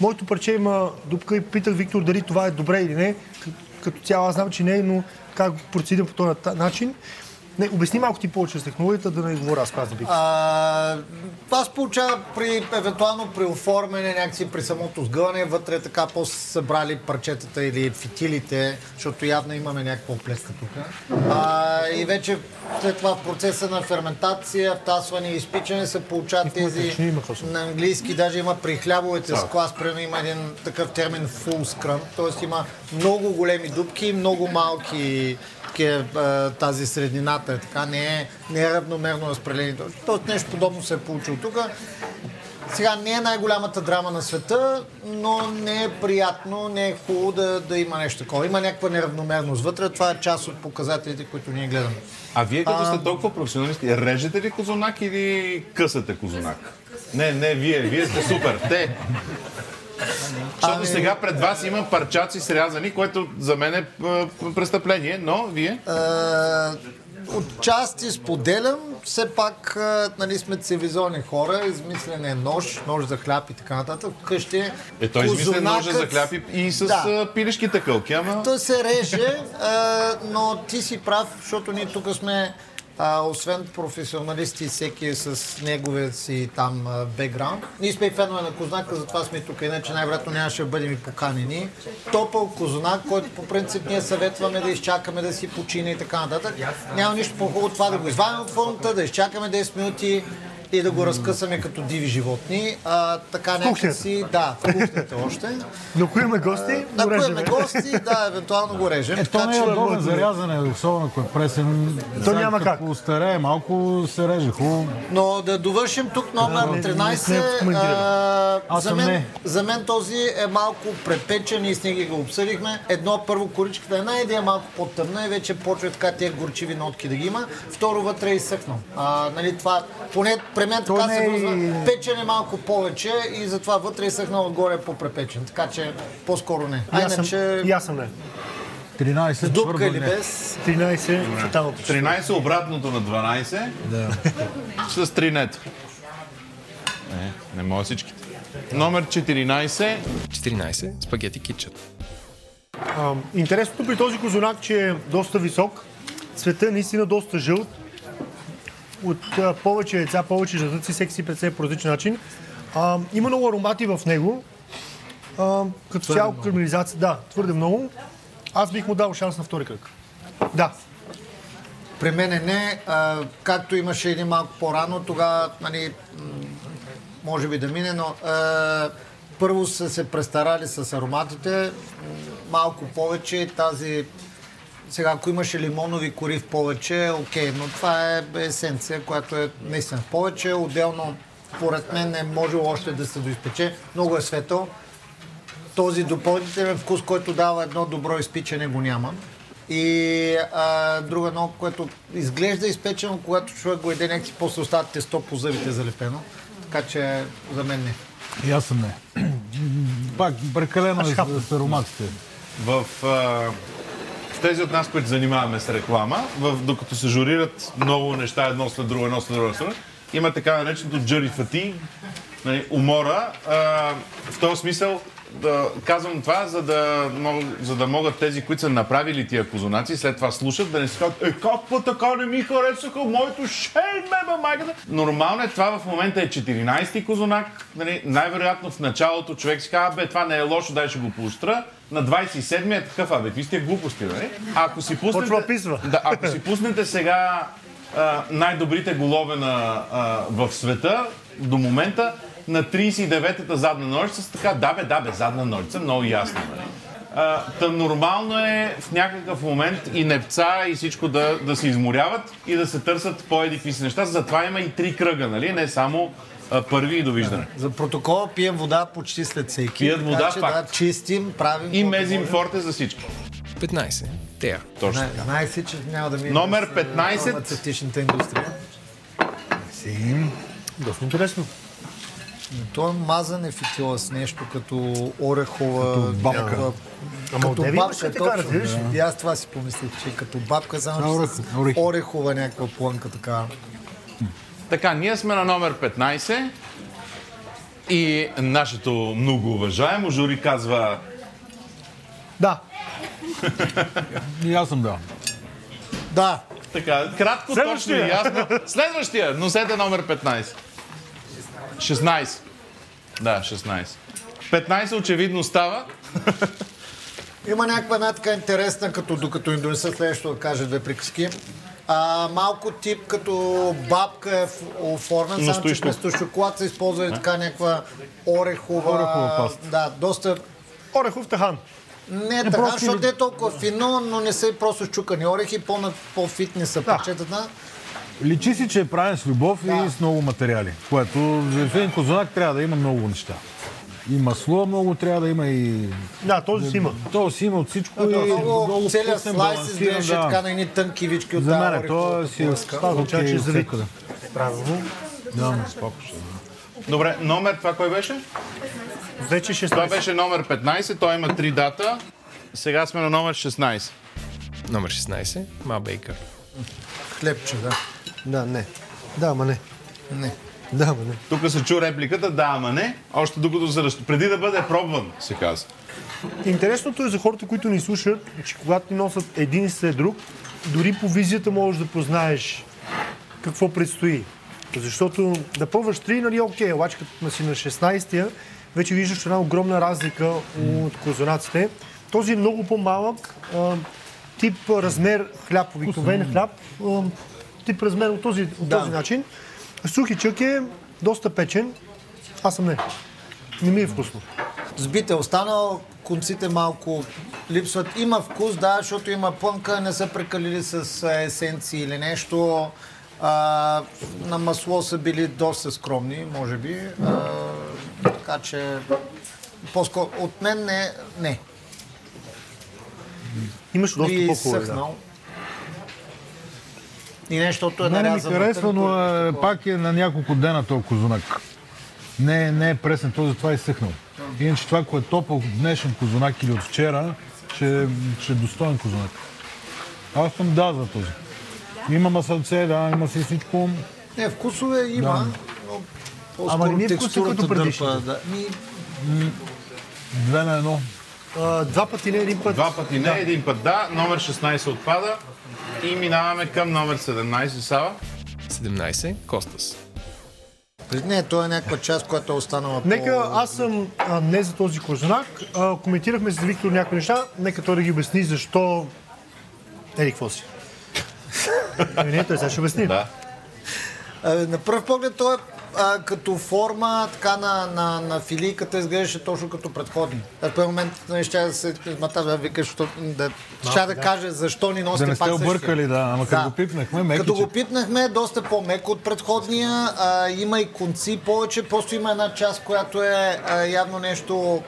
моето парче има дупка и питах Виктор дали това е добре или не. Като цяло аз знам, че не е, но как процедим по този начин. Не, обясни малко ти повече с технологията, да не говоря аз казвам. Аз получава евентуално при оформяне, някакси при самото сгъване, вътре така по-събрали парчетата или фитилите, защото явно имаме някаква плеска тук. И вече след това в процеса на ферментация, втасване и изпичане се получават тези на английски, даже има при хлябовете с клас, примерно има един такъв термин full scrum, т.е. има много големи дупки и много малки тази среднината, така не е равномерно разпределение. Тоест нещо подобно се е получило тук. Сега не е най-голямата драма на света, но не е приятно, не е хубаво да има нещо такова. Има някаква неравномерност вътре, това е част от показателите, които ние гледаме. А вие като сте толкова професионалисти, режете ли козунак или късате козунак? Не, вие сте супер. Защото сега пред вас има парчаци срязани, което за мен е престъпление, но вие... Отчасти споделям, все пак нали, сме цивилизовани хора, измислен е нож за хляб и така нататък. Вкъщи... Той измисля ножа за хляб и с пилешките кълки, ама... Той се реже, но ти си прав, защото ние тук сме... освен професионалисти, всеки с неговия си там бекграунд. Ние сме и фенове на козунака, затова сме и тук, иначе най-вероятно нямаше да бъдем и поканени. Топъл козунак, който по принцип ние съветваме да изчакаме да си почине и така нататък. Няма нищо по-хубаво от това да го извадим от формата, да изчакаме 10 минути и да го разкъсаме като диви животни. Така някак си... Да, в кухнята още. Но ако имаме гости, го режем. Ако имаме гости, да, евентуално го режем. То не е удобен за рязане, особено ако е пресен. То няма как. Ако старее малко, се реже хубаво. Но да довършим тук номер 13. За мен този е малко препечен и с него го обсъдихме. Първо коричката една идея е малко по-тъмна и вече почва така тия горчиви нотки да ги има. Второ, вътре е изсъхнал. Поне при мен така се връзва. Печен е малко повече и затова вътре изсъхнал отгоре е по-препечен. Така че по-скоро не. Ясен е. 13 дупка или без? 13 обратното на 12. Да. С 3 нет. Не мога всичките. Номер 14. 14. Спагети китчън. Интересното при този козунак, че е доста висок. Цвета наистина доста жълт. От повече яйца, повече жълтъци, всеки си прецене по различен начин. Има много аромати в него. Като цяло карамелизация, да, твърде много. Аз бих му дал шанс на втори кръг. Да. При мен не. Както имаше един малко по-рано, тогава нали, може би да мине, но първо са се престарали с ароматите. Малко повече тази... Сега, ако имаше лимонови кори в повече, окей, но това е есенция, която е наистина в повече. Отделно, поред мен, не може още да се доизпече. Много е светъл. Този допълнителен вкус, който дава едно добро изпичане, го няма. И друга много, което изглежда изпечено, когато човек го еде някакси, после остават тесто по зъбите залепено. Така че за мен не. И аз съм не. Пак, прекалено с ароматите. В тези от нас, които занимаваме с реклама, докато се журират много неща едно след друго, има така нареченото jury fatigue, нали, умора. В този смисъл да казвам това, за да могат тези, които са направили тия козунаци, след това слушат, да не си казват как по така не ми харесаха моето шеймеба магата. Нормално е това, в момента е 14-ти козунак. Нали, най-вероятно в началото човек си казва, бе, това не е лошо, дай ще го поустра. На 27-ми е такъв, бе, какви сте глупости, нали? Ако си пуснете сега най-добрите голове в света, до момента, на 39-та задна ножица са така, да бе, задна ножица, много ясно. Та нормално е в някакъв момент и непца и всичко да се изморяват и да се търсят по-едикви си неща, затова има и три кръга, нали? Не само първи и довиждане. За протокола пием вода почти след всеки. Пият вода, така, пак. Да, чистим, правим... И мезим форте за всички. 15. Теа. Точно така. Знае си, че няма да ми... Номер 15. Фармацевтичната индустрия. Доста интересно. Той е мазан е фитила с нещо като орехова... Като бабка. Като бабка, точно. И аз това си помислих, че като бабка, само орехова някаква плънка, така. Така, ние сме на номер 15 и нашето много уважаемо жури казва... Да. И аз съм да. Да. Така, кратко, точно и ясно. Следващия, носете номер 15. 16. Да, 16. 15 очевидно става. Има някаква една така интересна, докато им донесат следващото да кажа две приказки. Малко тип като бабка е оформен, само че престо шоколад се използва и така някаква орехова паста. Да, доста... Орехов тахан. Не така, защото не е толкова фино, но не са и просто щукани орехи, по-фитни са печетата. Личи си, че е правен с любов и с много материали, което за един козунак трябва да има много неща. И масло много трябва да има и... Да, този си има. Този си има от всичко и... Целият слайс изглеждаше така на едни тънки вички от тази орехова. За мен, това си... Спако, че е завикъде. Правилно. Да, спако ще... Добре, номер това кой беше? Вече 16. Това беше номер 15, той има 3 дата. Сега сме на номер 16. Номер 16, Ма Бейкър. Хлебче, да. Да, не. Да, ама не. Не. Да, ама не. Тук се чу репликата, да, ама не. Още докато преди да бъде пробван, се казва. Интересното е за хората, които ни слушат, че когато ни носят един след друг, дори по визията можеш да познаеш какво предстои. Защото да пълваш 3, нали, окей, обаче като си на 16-тия, вече виждаш една огромна разлика от козунаците. Този е много по-малък тип размер хляб, обикновен хляб, тип размер от този начин. Сухичък е доста печен, аз съм не. Не ми е вкусно. Сбите, останал конците малко липсват. Има вкус, да, защото има плънка, не са прекалили с есенции или нещо. На масло са били доста скромни, може би. Така че, по-скоро, от мен не. Имаш доста по-хубаво, да. И нещото е нарязано. Не ми харесва, но пак е на няколко дена този козунак. Не е пресен, този затова е съхнал. Иначе това, което е топъл днешен козунак или от вчера, ще е достоен козунак. Аз съм да за този. Има масълце, да, има си всичко. Не, вкусове има, но по-скоро текстурата дърпа. Две на едно. Два пъти не, един път. Два пъти не, един път, да. Номер 16 отпада. И минаваме към номер 17, Сава. 17, Костас. Не, това е някаква част, която е останала по... Нека, аз съм не за този козунак. Коментирахме с Виктор някои неща. Нека той да ги обясни защо... Ели, какво си? Не, той сега ще обясни. Да. На пръв поглед той е като форма така на филийката изглеждаше точно като предходни. В този момент ще да се матава, викаш, ще да каже защо ни носите пак същия. Да не сте объркали, да, ама като го пипнахме, меки. Като го пипнахме, доста по-меко от предходния, има и конци повече, просто има една част, която е явно нещо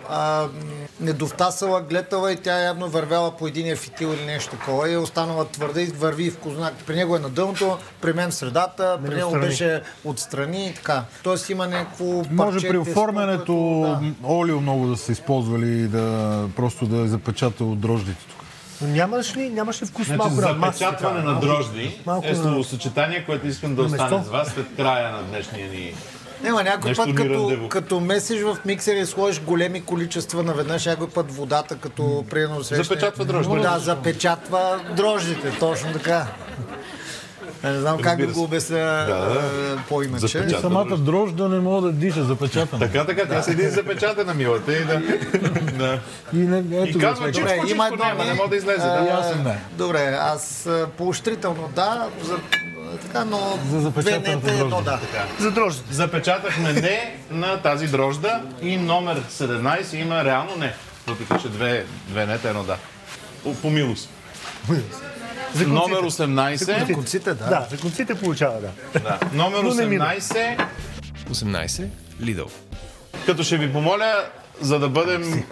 недовтасала, гледала и тя явно вървяла по единия фитил или нещо такова и останала твърда и върви в кознак. При него е на дъното, при мен в средата, при него беше отстрани и така. Тоест има някакво парче. Може при оформянето олио много да са използвали и да просто да е запечатал дрождите тук. Нямаш ли вкус значи, малко на маса? Запечатване на дрожди е словосъчетание, което искам да остане с вас след края на днешния ни... Няма, някой път като месиш в миксер и сложиш големи количества наведнъж, някой път водата като приедно усещане. Запечатва дрождите. Да, запечатва дрождите, точно така. Не знам как да го обясня по-иначе. Самата дрожда не мога да диша, запечатана. Така, тя седи запечатана, милата. И казва, че чичко няма, не мога да излезе. Добре, аз поощрително да, така, но две не те едно да. За дрождите. Запечатахме не на тази дрожда и номер 17 има реално не. Въпреки, че две не те едно да. По милост. Номер 18. За конците, да. Да, за конците получава, да. Номер 18. 18. Lidl. Като ще ви помоля, за да бъдем,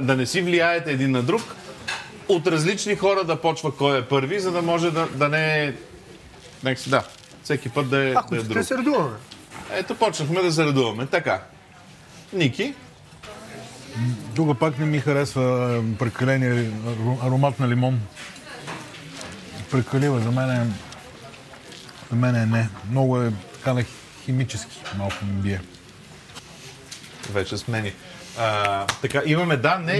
да не си влияете един на друг, от различни хора да почва кой е първи, за да може да не е... Да, всеки път да е друг. Ако ще се редуваме. Ето, почнахме да се редуваме. Така. Ники. Тук пак не ми харесва прекаления аромат на лимон. Прекалива, за мен е не. Много е така на химически, малко ми бие. Вече смени. Така, имаме да, не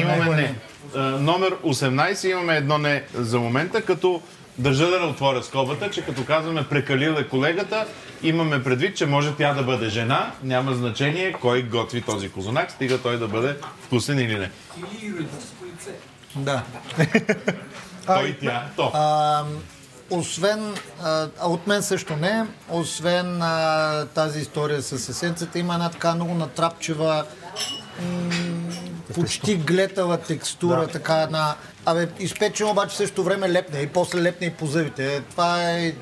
имаме не. Номер 18 имаме едно не за момента, като държа да не отворя скобата, че като казваме прекалила е колегата, имаме предвид, че може тя да бъде жена, няма значение кой готви този козунак, стига той да бъде вкусен или не. Или юридическо лице. Да. Той тя, освен, от мен също не, освен тази история с есенцията, има една така много натрапчева, почти глетава текстура, да. Така една... Абе, изпечен обаче също време лепне и после лепне и по зъбите. Това е...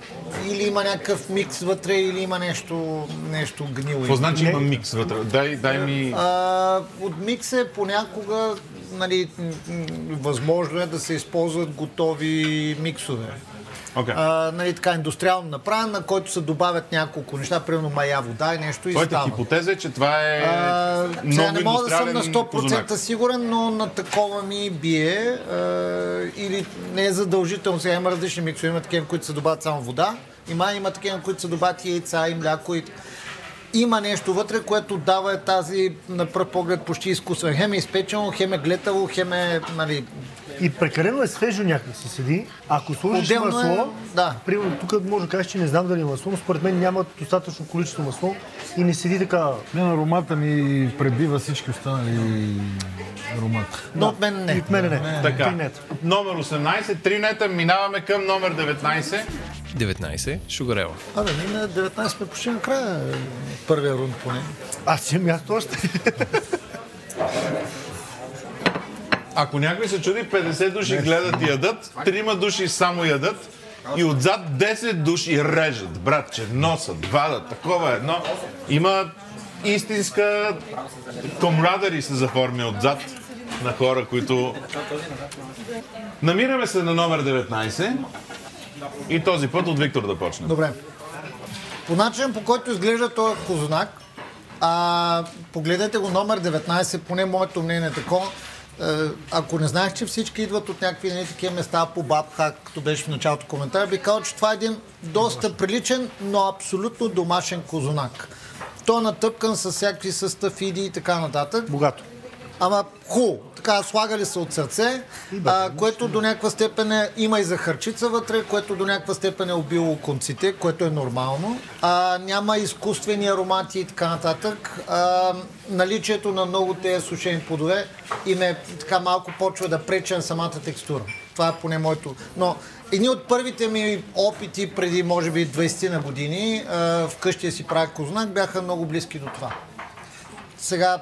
Или има някакъв микс вътре, или има нещо гнило. Какво значи има микс вътре? Дай ми... От микс е понякога... Нали, възможно е да се използват готови миксове. Okay. Нали, така индустриално направен, на който се добавят няколко неща, примерно мая вода и нещо и става. Твоята хипотеза е, че това е много индустриален. Не мога да съм на 100% познак. Сигурен, но на такова ми бие. Или не е задължително. Сега има различни миксове. Има такива, които се добавят само вода. Има такива, които се добавят и яйца, и мляко и... Има нещо вътре, което дава тази на пръв поглед почти изкусен. Хем е изпечено, хем е глетаво, хем е... Нали... И прекалено е свежо някак си седи. Ако сложиш отделно масло, примерно тук може да кажеш, че не знам дали е масло, но според мен няма достатъчно количество масло и не седи така... Аромата ми пребива всички останали аромата. Но от мен не. От мен не. Така. Номер 18, 3 нета, минаваме към номер 19. 19. Sugarella. Абе, ние на 19 сме почти на края. Първия рунд поне. Аз си място още. Ако някой се чуди, 50 души гледат и ядат, 3 души само ядат и отзад 10 души режат. Братче, носат, вадат, такова едно. Има истинска комрадари се заформи отзад на хора, които... Намираме се на номер 19. И този път от Виктор да почне. Добре. По начин, по който изглежда този козунак, погледнете го номер 19, поне моето мнение е такова. Ако не знаех, че всички идват от някакви такива места по Бабхак, като беше в началото коментар, би казал, че това е един доста приличен, но абсолютно домашен козунак. Той е натъпкан с всякакви съставиди и така нататък. Богато. Ама хубаво. така, слагали се от сърце, което до някаква степен е, има и захарчица вътре, което до някаква степен е убило конците, което е нормално. Няма изкуствени аромати и така нататък. Наличието на много тези сушени плодове им е така малко почва да пречи на самата текстура. Това е поне моето. Но едни от първите ми опити преди, може би, 20 на години вкъщи си правя кознак, бяха много близки до това. Сега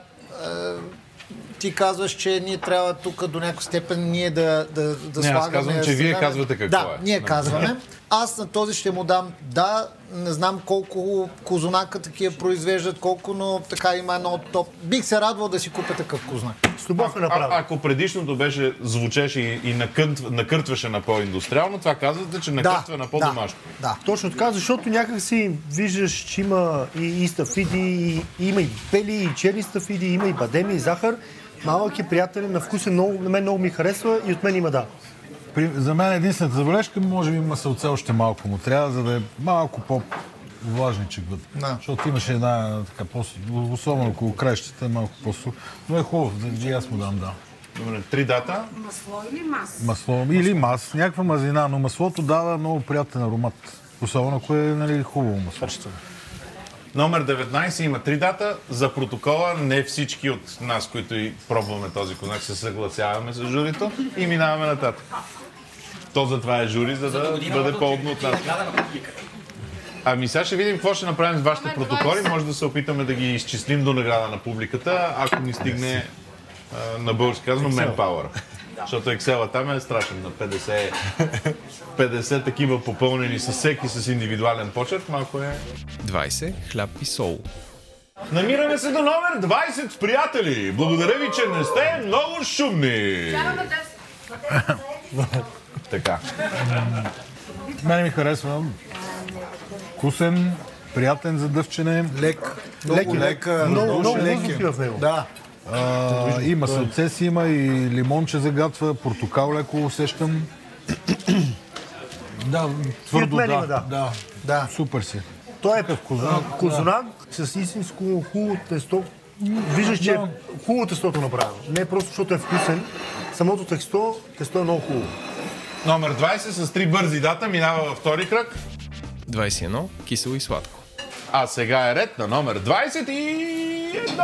ти казваш, че ние трябва тук до някаква степен ние да слагаме... Не, аз казвам, че вие казвате какво е. Да, ние казваме. Аз на този ще му дам да. Не знам колко козунака такива произвеждат, колко, но така има едно от топ. Бих се радвал да си купя такъв кознак. С любов е направил. Ако предишното беше, звучеше и накъртваше на по-индустриално, това казвате, че накъртва на по-домашно. Да. Точно така, защото някак си виждаш, че има и стафиди, има и бели, и черни стафиди, има и бадеми, и захар. Малък е приятелен, на вкус е много, на мен много ми харесва и от мен има да. За мен единствената забележка, може би има сълце още малко му трябва, за да е малко по-влажничък вътре. Да. Защото имаше една така по-суха, особено около краищата е малко по-суха. Но е хубаво, и аз му дам да. Добре, три дата. Масло или мас? Масло или мас, някаква мазнина, но маслото дава много приятен аромат. Особено ако е нали, хубаво масло. Номер 19 има три дата. За протокола не всички от нас, които и пробваме този кознак, се съгласяваме с журито и минаваме нататък. То затова е жури, за да бъде по-удно от нас. Ами сега ще видим какво ще направим с вашите протоколи. Може да се опитаме да ги изчислим до награда на публиката, ако ни стигне на български казано manpower. Защото Excel-а там е страшен на 50 такива попълнени с всеки с индивидуален почерк, малко е... 20. Хляб и сол. Намираме се до номер 20, приятели! Благодаря ви, че не сте много шумни! Така. Мене ми харесва. Вкусен, приятен за дъвчене. Лек. Много леки в него. Да. Има сълцес, има и лимонче загатва, портокал леко усещам. Да, твърдо да. Супер си. Той е козунак с истинско хубаво тесто. Виждаш, че хубаво тестото направено. Не просто защото е вкусен. Самото тесто е много хубаво. Номер 20 с три бързи дата минава във втори кръг. 21. Кисело и сладко. А сега е ред на номер 20 и...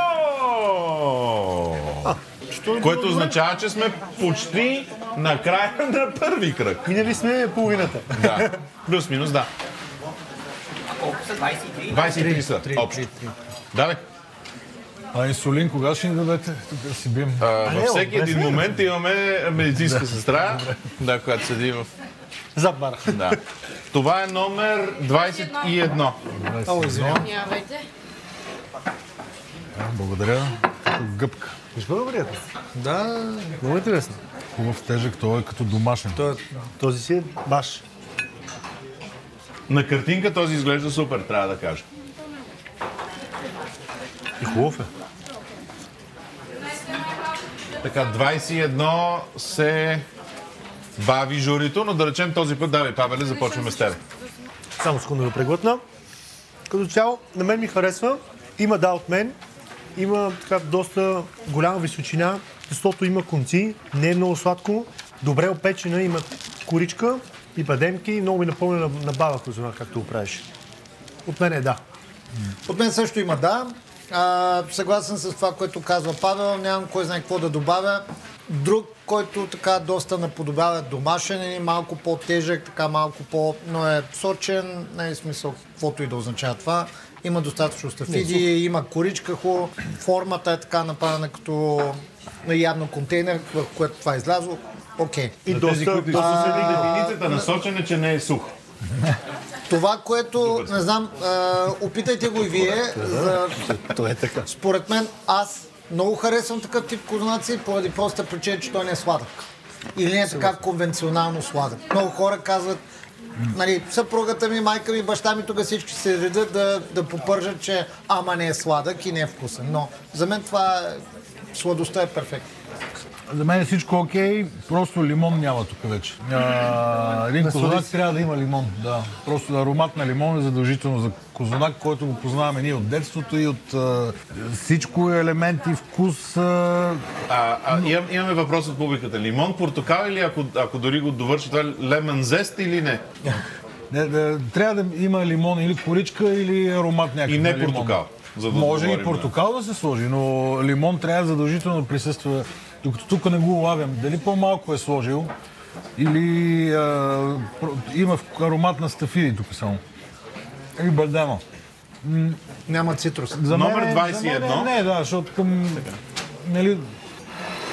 Което означава, че сме почти на края на първи кръг. Минали сме половината. Да. Плюс-минус, да. А колко са? 23? 23 са. Общо. Давай. А инсулин кога ще ни дадете? Тук да си бием. Във всеки един момент имаме медицинска сестра, която седи в... Зад бара. Да. Това е номер 21. О, извинявайте. Благодаря. Гъбка. Виж по-добрият. Да, много интересно. Хубав тежък, той е като домашен. Този си е баш. На картинка този изглежда супер, трябва да кажа. И хубав е. Така, 21 се бави журито, но да речем този път, давай, Павеле, започваме с теб. Само секунда да преглътна. Като цяло, на мен ми харесва. Има да от мен. Има така доста голяма височина, тестото има конци, не е много сладко, добре опечена, има коричка и бадемки, много ми напомня на баба козуна, както го правиш. От мен е да. От мен също има да. Съгласен с това, което казва Павел, нямам кой знае какво да добавя. Друг, който така доста наподобява домашен и малко по-тежък, така малко по... но е сочен, не е смисъл каквото и да означава това. Има достатъчно стафиди, има коричка, хубаво. Формата е така направена като на явно контейнер, в което това е излязло. Окей. И доста дефиницията насочена, че не е сух. Това, което, не знам, опитайте го и вие. Според мен, аз много харесвам такъв тип кознаци, поради проста причина, че той не е сладък. Или не е така конвенционално сладък. Много хора казват, нали, съпругата ми, майка ми, баща ми, тук всички се редят да попържат, че ама не е сладък и не е вкусен. Но за мен това сладостта е перфектна. За мен е всичко окей, просто лимон няма тук вече. Един козунак трябва да има лимон, да. Просто аромат на лимон е задължително за козунак, който го познаваме ние от детството и от всичко елементи, вкус. Имаме въпрос от публиката. Лимон, портокал или ако дори го довърши това, лемон зест или не? Трябва да има лимон или коричка или аромат някакъв. И не портокал. Да, може и портокал да се сложи, но лимон трябва задължително да присъства. Докато тук не го улавям, дали по-малко е сложил или има аромат на стафиди тук само. И бардема. Няма цитрус. Номер 21. Не, да, защото към... Нали,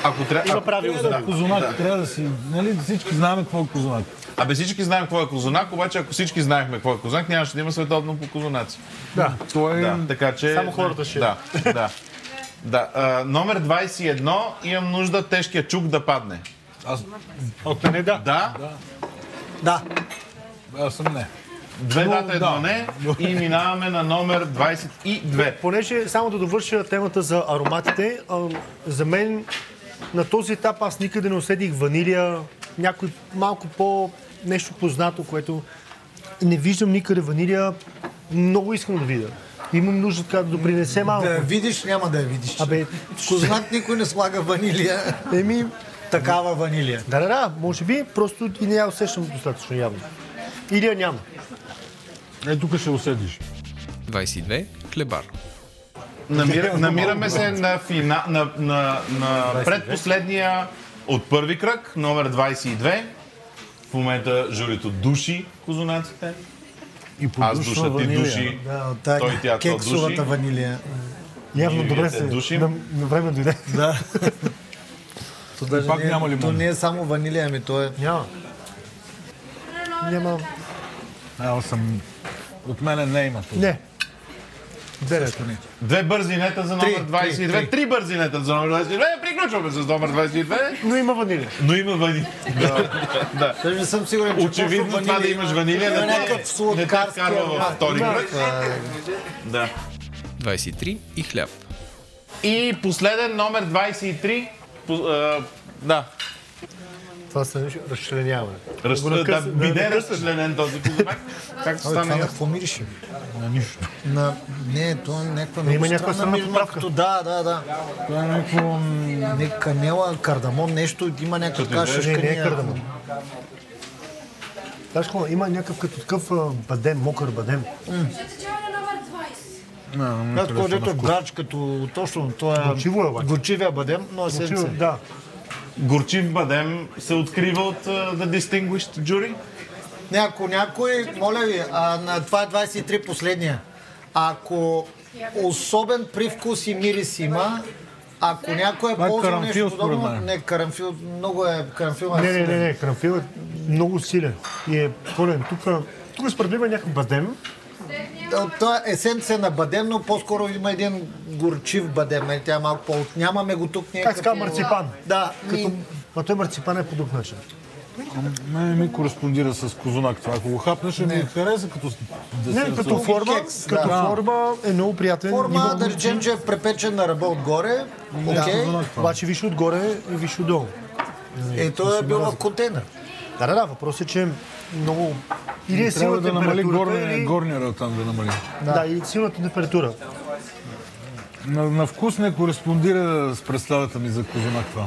ако има правило за козунак, трябва да си... Нали, всички знаем какво е козунак. Абе всички знаем какво е козунак, обаче ако всички знаехме какво е козунак, нямаше да има световно по козунаци. Да, той... да, така че... Само хората ще... Да, да. Да, номер 21, имам нужда тежкия чук да падне. Аз... От мене да. Да? Да. Аз съм не. Две дата едно не и минаваме на номер 22. Понеже само да довърша темата за ароматите, за мен на този етап аз никъде не усетих ванилия, някой малко по-нещо познато, което не виждам никъде ванилия, много искам да видя. Имам нужда така да допринесе малко. Да видиш, няма да я видиш. Абе, кознат никой не слага ванилия. Еми, такава ванилия. Да, може би, просто и не я усещам достатъчно явно. Или я няма. Е, тук ще усетиш. 22. Хлебар. Намираме се на предпоследния от първи кръг, номер 22. В момента журито души козунаците. И аз душа ти души, да, той тя то души. Ванилия. Явно добре се душим. На време дойде. Да. То пак няма лимон. То не е само ванилия, ами то е... Няма. От мене не има това. Не. Две бързинета за номер 22. Три бързинета за номер 22. Приключваме с номер 22. Но има ванилия. Да. Не съм сигурен, че очевидно това да имаш ванилия, да не те вкарва във втори кръг. Да. 23 и хляб. И последен номер 23. Да. Това се разчленява. Да, биде разчленен този козунак. Както стане... Това не фламирише. На нищо. Не, това е някаква... Има някаква странна поправка. Да. Това е някакво... Не канела, кардамон, нещо. Има някаква така шишкания. Не е кардамон. Знаеш какво? Има някакъв като такъв бадем, мокър бадем. Както дето грач, като точно... Горчивия бадем, но е седмица. Да. Горчив бадем се открива от The Distinguished Jury? Някой, моля ви, на това е 23 последния. Ако особен привкус и мирис има, ако някой е ползвал нещо подобно... Не, карамфил, много е карамфил. Не, карамфил е много силен и е пълен. Тук според мен някакъв бадем. Това е есенция на бадем, но по-скоро има един горчив бадем. Тя е малко по-от... Нямаме го тук някакъв... Как се казва марципан? Да. А той марципан е по друг начин. Не ми кореспондира с козунак това. Ако го хапнеш, ще ми хареса като... Не, като форма е много приятен. Форма, да речем, че е препечен на ръба отгоре. Окей. Обаче виж отгоре и виж отдолу. Е, той е бил в контейнер. Да, въпрос е, че много... Или е силната температура, или... Горния рътан да намали. Да, и силната температура. На вкус не кореспондира с представата ми за козунак това.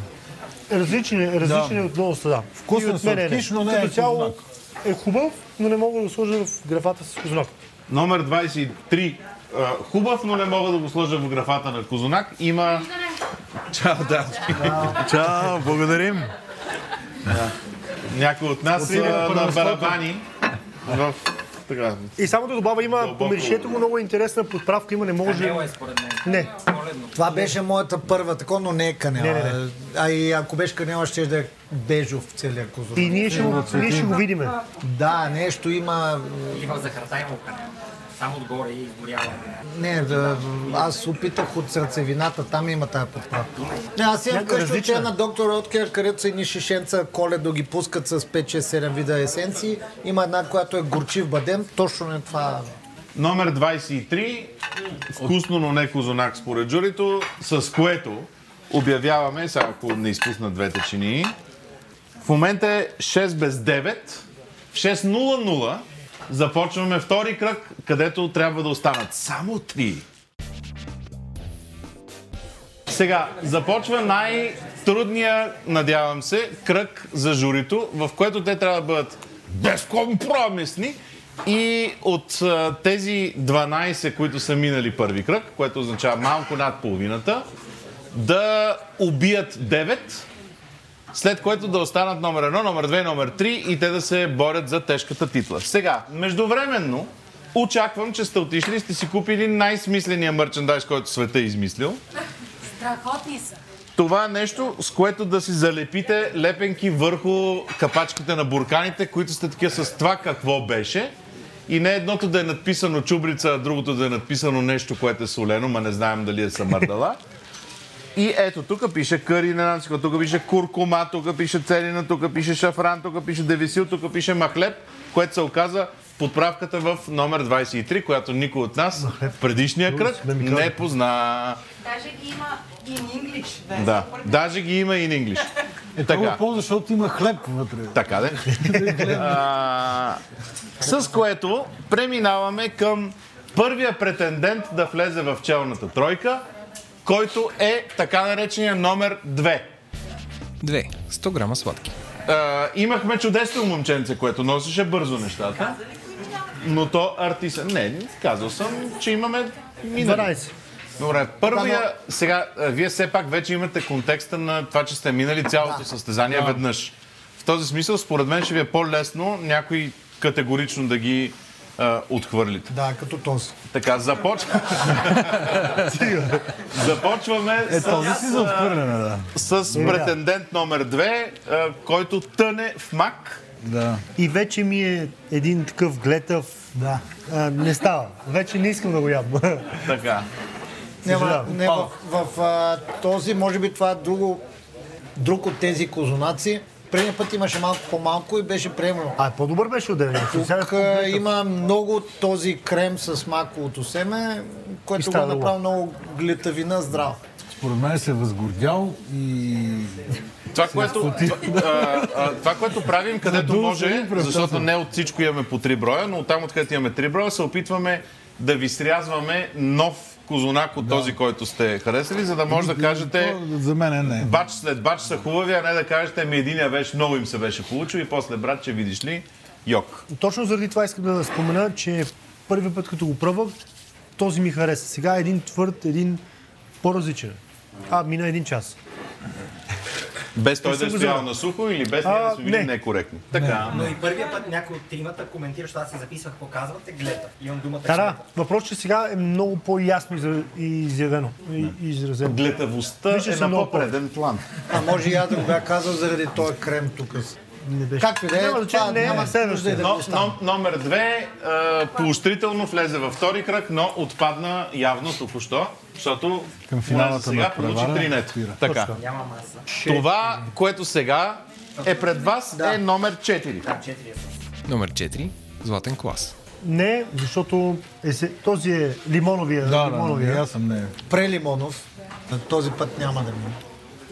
Различни от много съда. Вкусен сладкиш, но не е козунак. Е хубав, но не мога да го сложа в графата с козунак. Номер 23. Хубав, но не мога да го сложа в графата на козунак. Има... Чао, да. Чао, благодарим. Някой от нас са на барабани. И само да добавя, има помиришето му много интересна подправка, има не може... Канела е според мен. Не. Това беше моята първа тако, но не е канела. А и ако беше канела, ще да е бежов целия козунак. И ние ще го видиме. Да, нещо има... И в захарта има канела. Само отгоре и изгорява. Не, аз опитах от сърцевината, там има тая подправка. Аз имам къщу, че е на доктор Роткер, където са едни шишенца коледо ги пускат с 5-6-7 вида есенции. Има една, която е горчив бадем, точно не това. Номер 23, вкусно, но не козунак според журито, с което Обявяваме, сега ако не изпусна двете чинии. В момента е 6 без 9. В 6.00 започваме втори кръг, където трябва да останат само 3. Сега започва най-трудния, надявам се, кръг за журито, в което те трябва да бъдат безкомпромисни. И от тези 12, които са минали първи кръг, което означава малко над половината, да убият 9, след което да останат номер 1, номер 2 и номер 3 и те да се борят за тежката титла. Сега, междувременно, очаквам, че сте отишли и сте си купили най-смисления мерчендайз, който света е измислил. Страхотни са! Това нещо, с което да си залепите лепенки върху капачките на бурканите, които сте такива с това какво беше. И не едното да е надписано чубрица, а другото да е надписано нещо, което е солено, ма не знаем дали е самардала. И ето, тук пише къри на нанцика, тук пише куркума, тук пише целина, тук пише шафран, тук пише девисил, тук пише махлеб, което се оказа подправката в номер 23, която никой от нас в предишния кръг не позна. Даже ги има in English. Да, да, даже ги има in English. Е, това е по-добре, защото има хлеб вътре. Така де. С което преминаваме към първия претендент да влезе в челната тройка, който е така наречения номер 2. 2. 100 грама сладки. Имахме чудесно момченце, което носеше бързо нещата. Но то артиса... Не, казал съм, че имаме... 12. Добре, първия... Сега, вие все пак вече имате контекста на това, че сте минали цялото състезание веднъж. В този смисъл, според мен, ще ви е по-лесно някой категорично да ги отхвърлите. Да, като този. Така, започваме с претендент номер 2, който тъне в мак. Да. И вече ми е един такъв глетав. Да. Не става. Вече не искам да го ям. Така. В този, може би това е друг от тези козунаци. Предния път имаше малко по-малко и беше приемлено. По-добър беше от 9. Тук има много този крем с маковото семе, което го направи много глетавина здрав. Според мен се възгордял и... Това, което правим, където може, защото не от всичко имаме по 3 броя, но оттам, откъдето имаме 3 броя, се опитваме да ви срязваме нов козунак от този, който сте харесали, за да може да кажете за мен не. Бач след бач са хубави, а не да кажете ми единия беше, много им се беше получил и после брат, че видиш ли, йок. Точно заради това искам да спомена, че първият път, като го пробвах, този ми хареса. Сега един твърд, един по-различен. Мина един час. Без той да е стоял на сухо или без да се види некоректно. Така. Но и първия път някой от тримата коментира, защото аз си записвах, показвате, глета. Имам думата глета. Да, въпрос, че сега е много по-ясно изявено. Глетавостта е на по-преден план. А може и аз да го бях казал заради този крем тук. Както и да е, това няма следваща и да го стане. Номер 2 поощрително влезе във втори кръг, но отпадна явно току-що, защото сега получи тринето. Така. Това, което сега е пред вас, е номер 4. Номер 4, златен клас. Не, защото този е лимоновия. Да, прелимонов. Този път няма да мине.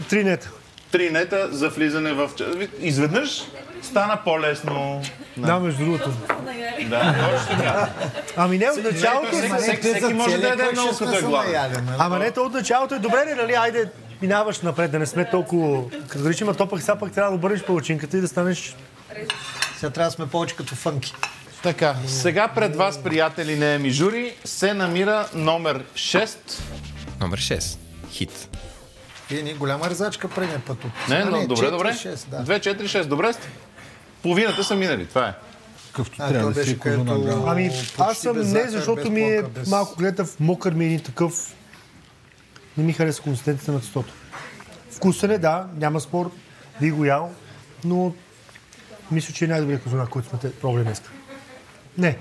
Тринета. Тринета за влизане в... Изведнъж стана по-лесно. Да, между другото. Да, точно така. Ами не, от началото... Всеки може да яде много като е гладен. Ама не, от началото е добре, не, нали, айде, минаваш напред, да не сме толкова... Като речим, а то пък сега пък трябва да обърнеш палачинката и да станеш... Сега трябва да сме повече като фънки. Така, сега пред вас, приятели, не е ми жури, се намира номер 6. Номер 6. Хит. Ни голяма резачка предния път от... Не, но добре. 2-4-6, добре сте? Половината са минали, това е. Какъвто трябва да си козунага. Ами аз съм не, защото ми е малко гледав, мокър ми е един такъв... Не ми хареса консистенцията на цитото. Вкусен е, да, няма спор, би го ял, но мисля, че е най-добрият козунак, който сме те пробвали днес. Не.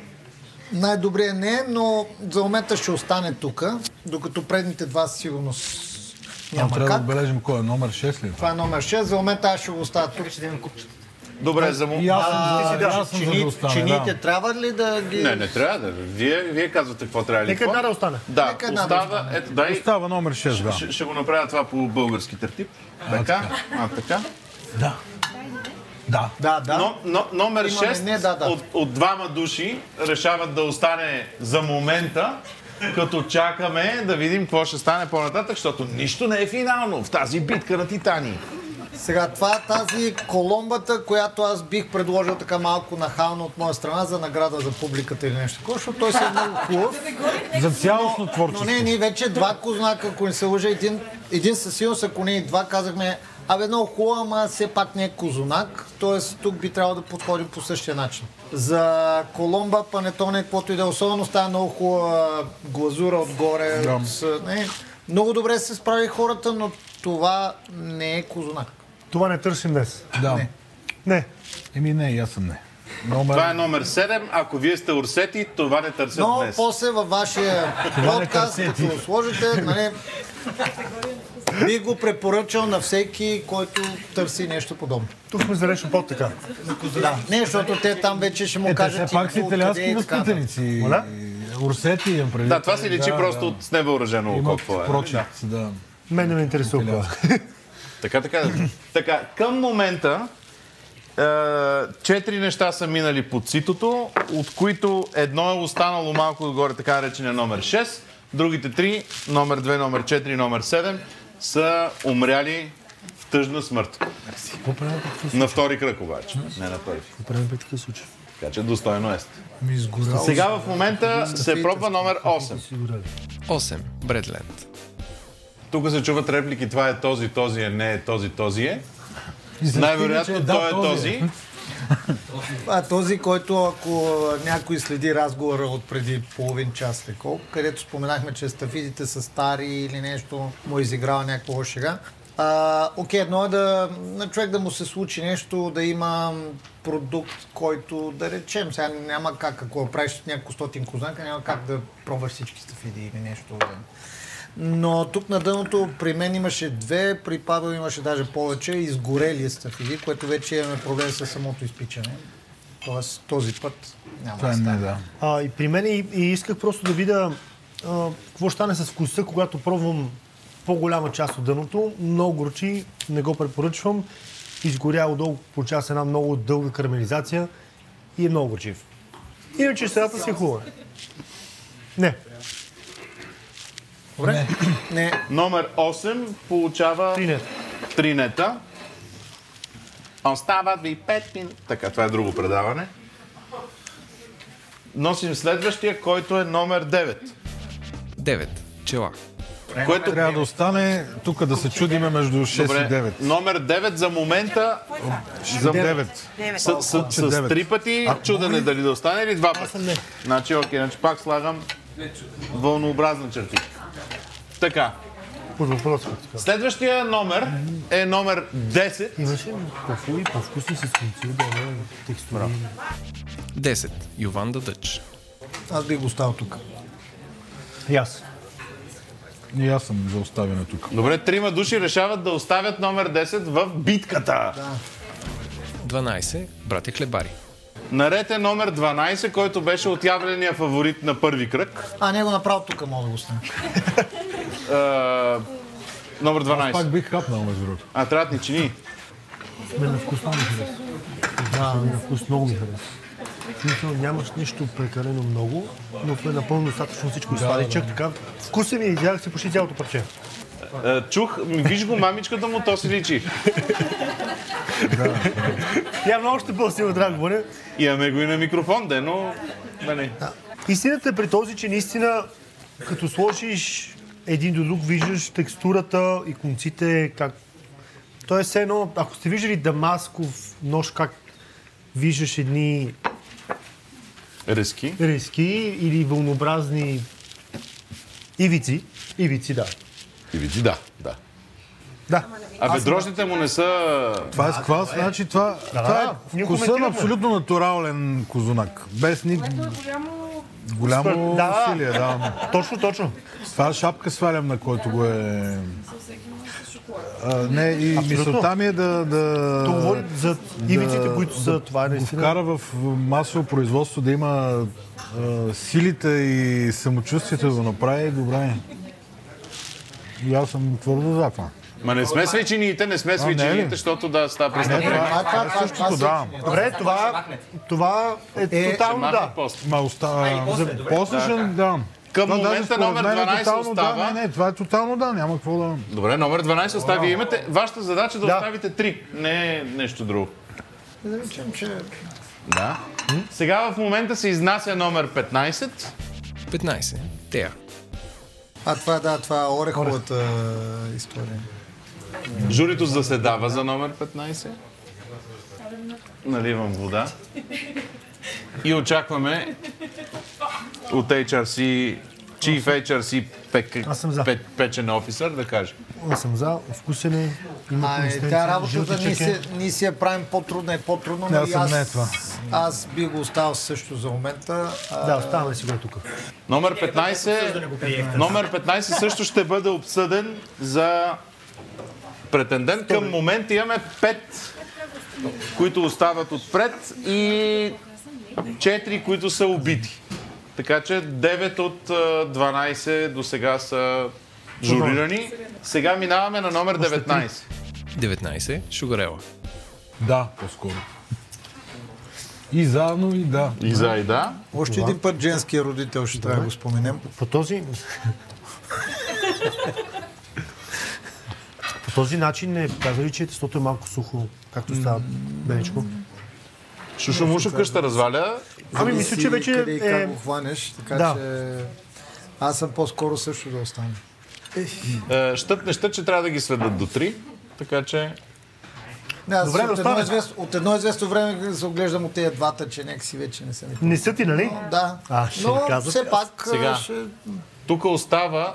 Най-добрият не е, но за момента ще остане тук, докато предните два сигурно... Трябва да отбележим кой е номер 6 ли? Това е номер 6, за момента аз ще го оставя тук. Ще дадем купчета. Добре, за момента. Чиниите трябва ли да ги... Не, не трябва да. Вие казвате какво трябва ли. Нека една да остане. Да, остава. Ето, дай. Остава номер 6, да. Ще го направя това по български тертип. Така. А, така. Да. Да. Но, номер 6 от двама души решават да остане за момента, като чакаме да видим какво ще стане по-нататък, защото нищо не е финално в тази битка на Титани. Сега това е тази коломбата, която аз бих предложил така малко нахално от моя страна за награда за публиката или нещо такова, защото той си е много хубав. За цялостно творчество. Но не, ние вече два кознака, ако не се лъжа, един със силност, ако не и два, казахме абе, много хубаво, ама все пак не е козунак, т.е. тук би трябвало да подходим по същия начин. За коломба, панетоне, каквото и да е, особено става много хубава глазура отгоре. Да. Много добре се справи хората, но това не е козунак. Това не търсим днес. Да. Не. Еми не, аз съм не. Това е номер 7. Ако вие сте Орсети, това не търсят днес. Но после във вашия подкаст, като го сложите, би го препоръчал на всеки, който търси нещо подобно. Тук сме заречен по-така. Да. Не, защото те там вече ще му кажат... Те пак са италиански възпитаници. Орсети им преди. Да, това се личи просто от невъоръжено око. Имат прочит. Мен не ме интересува това. Така, към момента 4 неща са минали под ситото, от които едно е останало малко отгоре, така наречения номер 6. Другите 3, номер 2, номер 4 и номер 7, са умряли в тъжна смърт. На втори кръг обаче, не на първи. Така че достойно е. Сега в момента се пробва номер 8. 8. Breadland. Тук се чуват реплики, това е този, този е, не е този, този е. Най-вероятно той е този. А този, който ако някой следи разговора от преди половин час или колко, където споменахме, че стафидите са стари или нещо, му е изиграл някаква шега. Окей, едно е да на човек да му се случи нещо, да има продукт, който да речем. Сега няма как, ако правиш някакво стотин кознака, няма как да пробваш всички стафиди или нещо. Но тук на дъното при мен имаше 2, при Павел имаше даже повече изгорели стафиди, което вече имаме проблем с самото изпичане. Тоест този път няма да стане. Да. И при мен и исках просто да видя какво стане с вкуса, когато пробвам по-голяма част от дъното. Много горчи, не го препоръчвам. Изгоряло долу по час една много дълга карамелизация и е много горчив. Иначе средата си е хубава. Не. Добре? Не. Номер 8 получава 3 нета. Остават ви 5 минути. Така, това е друго предаване. Носим следващия, който е номер 9. 9. Пчела. Което трябва да остане тук да се чудиме между 6 и 9. Номер 9 за момента... За 9. С 3 пъти чудене дали да остане или 2 пъти. Значи, окей, пак слагам вълнообразна чертичка. Така. Следващия номер е номер 10. Защо по-хубаво и по-вкусно се сконцил да е текстура? 10. JoVan The Dutch. Аз би го оставил тук. И аз съм за оставяне тук. Добре, 3 души решават да оставят номер 10 в битката. Да. 12. Братя Хлебари. Наред е номер 12, който беше отявления фаворит на първи кръг. Не го направо тук, мога да го стане. Номер 12. Аз пак бих хапнал, между другото. Трябва да ни чини. Мен на вкус много ми хареса. Да, на вкус много ми хареса. Нямаш нищо прекалено много, но е напълно достатъчно всичко. Сладичък, така. Вкуса ми изядах си почти цялото парче. Чух, виж го мамичката му, то си личи. Явно още по-силно драгване. Имаме го и на микрофон, но... Истината е при този, че наистина, като сложиш един до друг, виждаш текстурата и конците, как... То е все едно, ако сте виждали Дамасков нож, как виждаш едни... Резки или вълнообразни ивици. Ивици, да. Да. Дрождите му не са... Това е сквас, значи това е вкуса на абсолютно натурален козунак. Без ни... Голямо усилие, да. Точно. Това шапка свалям, на който го е... Не, и мисълта ми е да говори за ивиците, които са това наистина. Вкара в масово производство да има силите и самочувствието да го направи, добре. И аз съм твърдо за това. Ма не сме свичините, не сме свичините, защото да става престъпление. Това същото, да. Добре, това е тотално да. После ще да. Към това момента номер 12 тотално, остава... Да, това е тотално да, няма какво да... Добре, номер 12 остава. Вие имате... Вашата задача да оставите 3, не е нещо друго. Да речем, че... Да. Сега в момента се изнася номер 15. 15. Теа. Това е ореховата история. Журито заседава за номер 15. Наливам вода. И очакваме от HRC, Chief HRC Печен офисър, да каже. Аз съм за, вкусен е. Тя работата ни си я правим по-трудна и по-трудно, но и аз би го оставил също за момента. Да, оставаме сега тук. Номер 15 също ще бъде обсъден за претендент. Към момент имаме 5, които остават отпред и 4, които са убити. Така че 9 от 12 до сега са журирани. Сега минаваме на номер 19. 19. Sugarella. Да, по-скоро. И заедно, и да. И за, и да. Още един път женския родител ще трябва да го споменем. По този начин не казали, че тестото е малко сухо, както става бенечко. Шушумушев къща разваля. Ами мисля, че вече е... Как го хванеш, така че... Аз съм по-скоро също да остана. Щът не щът, че трябва да ги сведат до 3, така че... Не, аз от едно известно време се оглеждам от тези двата, че някакси вече не са ми... Не са ти, нали? Да. Но все пак... Сега, тук остава...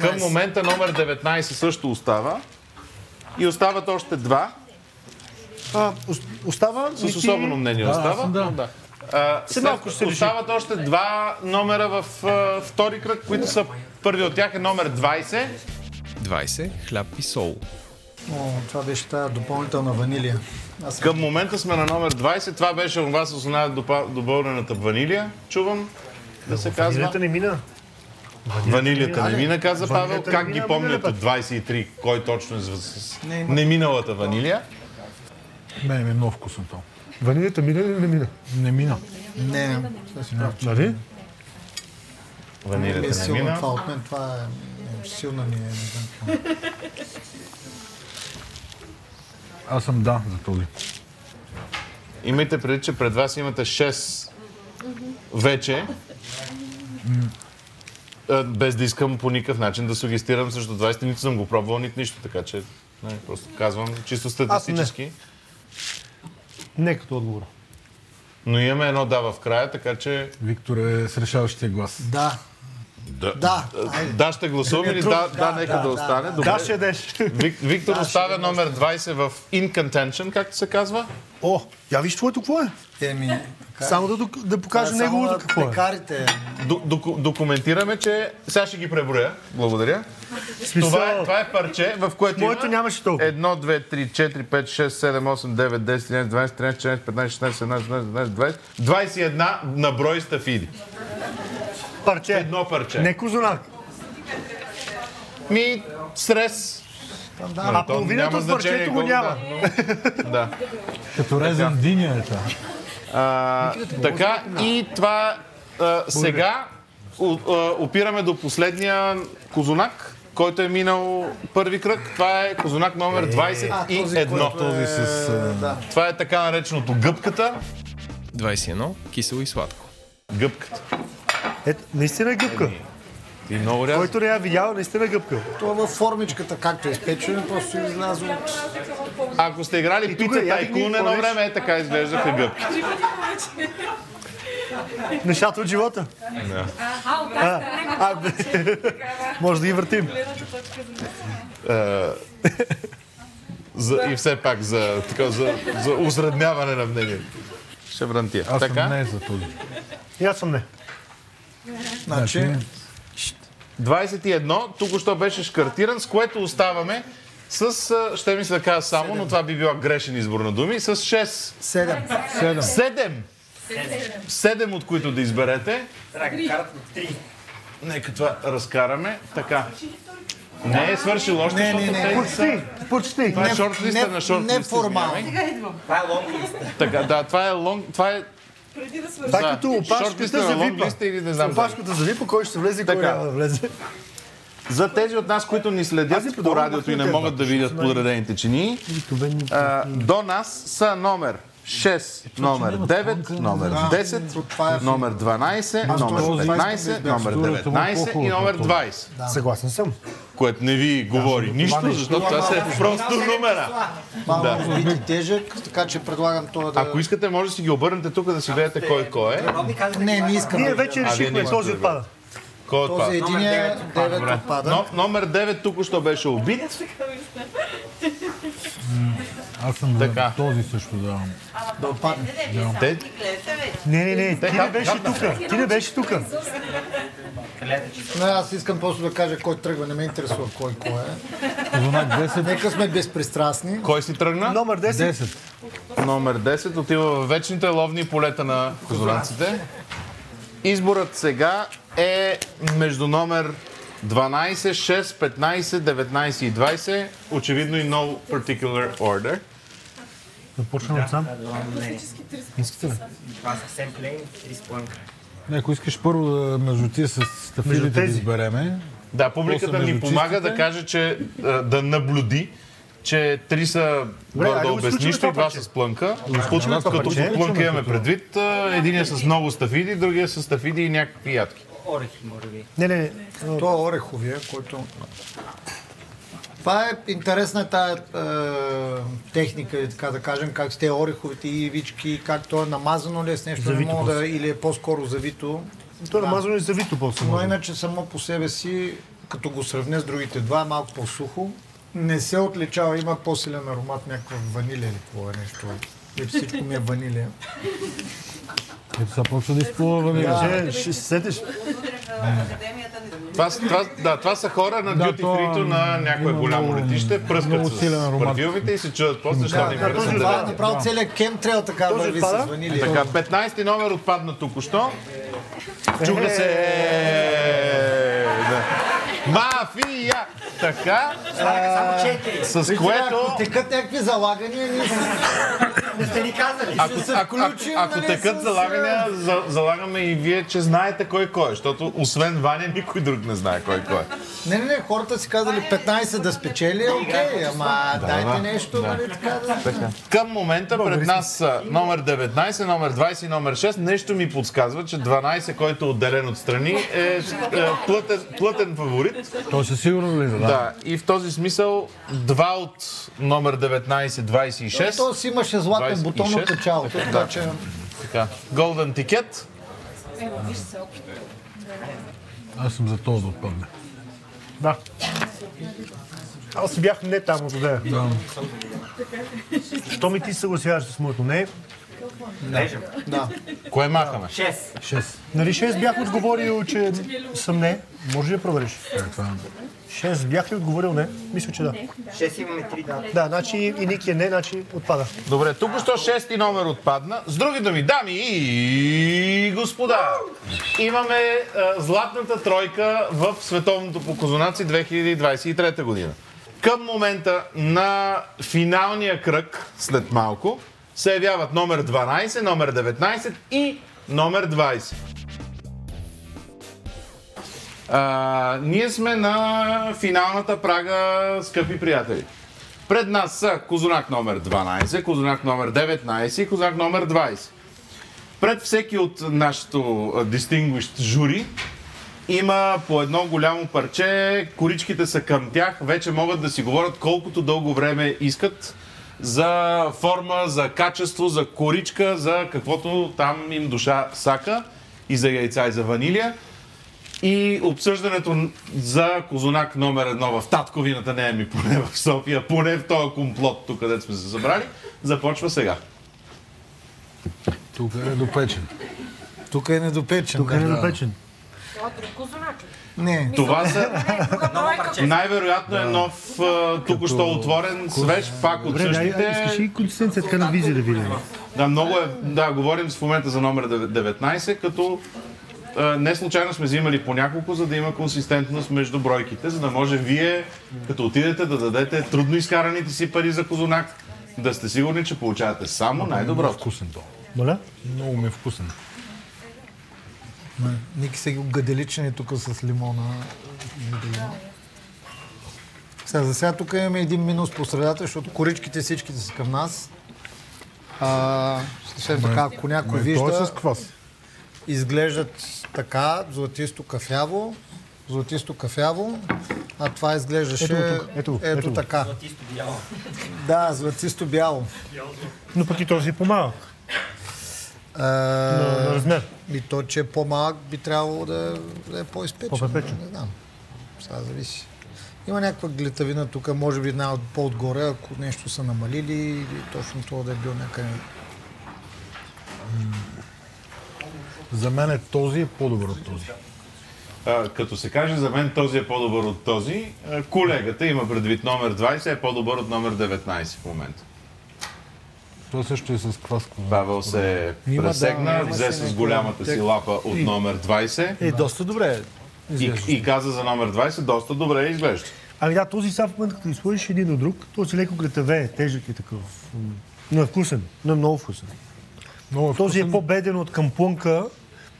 Към момента номер 19 също остава. И остават още 2. Остава... С особено мнение остава. Остават още 2 номера в втори кръг, които са... Първи от тях е номер 20. 20. Хляб и сол. Това беше тая допълнителна ванилия. Към момента сме на номер 20. Това беше у вас основна добавената ванилия. Чувам да се казва. Ванилията не мина. Ванилията не мина, каза Павел. Как ги помнят от 23? Кой точно е с неминалата ванилия? Не, ми е много вкусно това. Ванилията мина или не мина? Не мина. Не. Нали? Ванилията не мина. Това от мен, това е силно ми е. Аз съм да за този. Имайте преди, че пред вас имате 6 вече. Без да искам по никакъв начин да сугестирам срещу 20, нито съм го пробвал, нито нищо, така че просто казвам чисто статистически. Не като отговор. Но имаме едно да в края, така че... Виктор е с решаващия глас. Да. Да, ще гласуваме или да, нека да остане. Да, ще деш. Виктор оставя номер 20 в In Contention, както се казва. О, я виж твоето какво е. Само да покажа неговото какво е. Документираме, че... Сега ще ги преброя. Благодаря. Това е парче, в което има 1, 2, 3, 4, 5, 6, 7, 8, 9, 10, 11, 12, 13, 14, 15, 16, 17, 18, 19, 20, 21 на брой стафиди. Парче. Едно парче. Не козунак. Ми, срез. А половината от парчето го няма. Да. Като резен диня е това. Така, и това сега опираме до последния козунак, който е минал първи кръг. Това е козунак номер 21. Това е така нареченото гъбката. 21. Кисело и сладко. Гъбката. Ето, наистина е гъбка. И много рязко. Който не я видял, наистина е гъбка. Това във формичката, както е изпечено, просто излязло от... Ако сте играли пита тайкун едно време, е така изглеждаха гъбките. Нещата от живота. Може да ги въртим. И все пак за усредняване на мнение. Ще врантия. Аз съм не за този. И аз съм не. Значи 21, тук що беше шкартиран, с което оставаме Ще ми се да кажа само, 7. Но това би била грешен избор на думи, с 6. 7, от които да изберете. Трябва да карат на 3. Нека това разкараме. Така. Не е свършил още, Почти. Това е шортлиста на шортлиста. Не формално. Това е лонглиста. Това е... Това е като опашката за випа. Опашката за випа, кой ще се влезе и кой няма да влезе. За тези от нас, които ни следят по радиото и не могат да видят подредените чинии, до нас са номер 6, номер 9, номер 10, номер 12, номер 15, номер 19 и номер 20. Съгласен съм. Което не ви говори нищо, защото това са просто номера. Малко види тежък, така че предлагам това да... Ако искате, може да си ги обърнете тук, да си видите кой е. Не, не искам. Ние вече решихме, този отпада. Този единия 9 отпада. Номер 9 тук-що беше убит. Аз съм така. Този също давам. Да отпадне. Не, ти не беше тук. Не, аз искам просто да кажа кой тръгва, не ме интересува кой е. Нека сме безпристрастни. Кой си тръгна? Номер 10. Номер 10 отива в вечните ловни полета на козуранците. Изборът сега е между номер 12, 6, 15, 19 и 20. Очевидно и no particular order. Да почнем от сам. Искате ли? Това съвсем плейн и спънка. Ако искаш първо между тия с тафилите да избереме. Да, публиката ни помага да каже, че да наблюди, че три са гордо без нищо и два с плънка. В случая, като по плънка имаме предвид, единия с много стафиди, другия с стафиди и някакви ядки. Орехи, може би. Не. Това е ореховия, който... Това е интересна тая техника, така да кажем, как с те ореховите ивички, как то е намазано ли е с нещо, или е по-скоро завито. То е намазано и завито по-скоро. Но иначе само по себе си, като го сравня с другите два, е малко по-сухо. Не се отличава, има по-силен аромат, някаква ванилия или какво е нещо. И всичко ми е ванилия. Ето сега почва да изплува ванилия. Ще се сетиш? Това са хора на duty free-то на някое голямо летище, пръскат с парфюмите и се чудят после, защото им пръскат. Това е направо целият кемтрейл така върви с ванилия. Така, 15-ти номер отпадна току-що. Чуха се... Мафия! Така, с което... Ако текат някакви залагания, не сте ни казали. Ако текат залагания, залагаме и вие, че знаете кой е, защото освен Ваня, никой друг не знае кой е. Не, хората си казали 15 да спечели, окей, ама дайте нещо, нали така да... Към момента пред нас са номер 19, номер 20 и номер 6. Нещо ми подсказва, че 12, който е отделен отстрани, е плътен фаворит. Той със сигурно ли задава? Да, и в този смисъл 2 от номер 19, 26. Той си имаше златен бутон от началото, така че... Голден тикет. Аз съм за този да отпадне. Да. Аз бях не там от отдея. Да. Що ми ти съгласяваш с моето не? Лежам. Да. Кое махаме? 6. Нали 6 бях отговорил, че съм не. Може ли да провериш? 6 бях ли отговорил не? Мисля, че да. 6 имаме 3 дата. Да, значи и Ники е не, значи отпада. Добре, току-що 6-ти номер отпадна. С други думи, дами и господа, имаме златната тройка в световното по козунаци 2023 година. Към момента на финалния кръг, след малко, се явяват номер 12, номер 19 и номер 20. Ние сме на финалната прага, скъпи приятели. Пред нас са козунак номер 12, козунак номер 19 и козунак номер 20. Пред всеки от нашето distinguished жури има по едно голямо парче, коричките са към тях, вече могат да си говорят колкото дълго време искат за форма, за качество, за коричка, за каквото там им душа сака, и за яйца, и за ванилия. И обсъждането за козунак номер 1 в Татковината, не е ми поне в София, поне в този комплот, тук където сме се събрали, започва сега. Тук е недопечен. Тук е недопечен. Козунак. Не. Това са... Най-вероятно е нов, току-що отворен, свеж, пак от същите... Искаш и консистенцията на визи да видим. Да, много е... Да, говорим в момента за номер 19, като... Не случайно сме взимали по няколко, за да има консистентност между бройките, за да може вие, като отидете да дадете трудно изкараните си пари за козунак, да сте сигурни, че получавате само най-добро. Вкусен то. Моля? Много ми е вкусен. Ники се ги гаделичени тук с лимона. Сега, за сега тук имаме един минус по средата, защото коричките всичките са към нас. Ще така, ако някой вижда... Той е с квас. Изглеждат така, златисто кафяво, а това изглеждаше ето така. Златисто бяло. Да, златисто бяло. Но пък и този е по-малък. На размер. И то, че е по-малък, би трябвало да е по-изпечен. По-пепечен. Не знам. Сега зависи. Има някаква глетавина тук, може би една по-отгоре, ако нещо са намалили или точно това да е било някъде. За мен е този е по-добър от този. Като се каже, за мен този е по-добър от този, колегата има предвид номер 20, е по-добър от номер 19 в момента. Това също е с кваско. Павел се пресегна, взе с голямата си лапа от номер 20. Е, доста добре изглежда. И каза за номер 20, доста добре изглежда. Ами да, този са в момента, като изходиш един от друг, този леко гретаве, тежък и такъв. Но е вкусен, но е много вкусен. Този е по-беден от кампунка,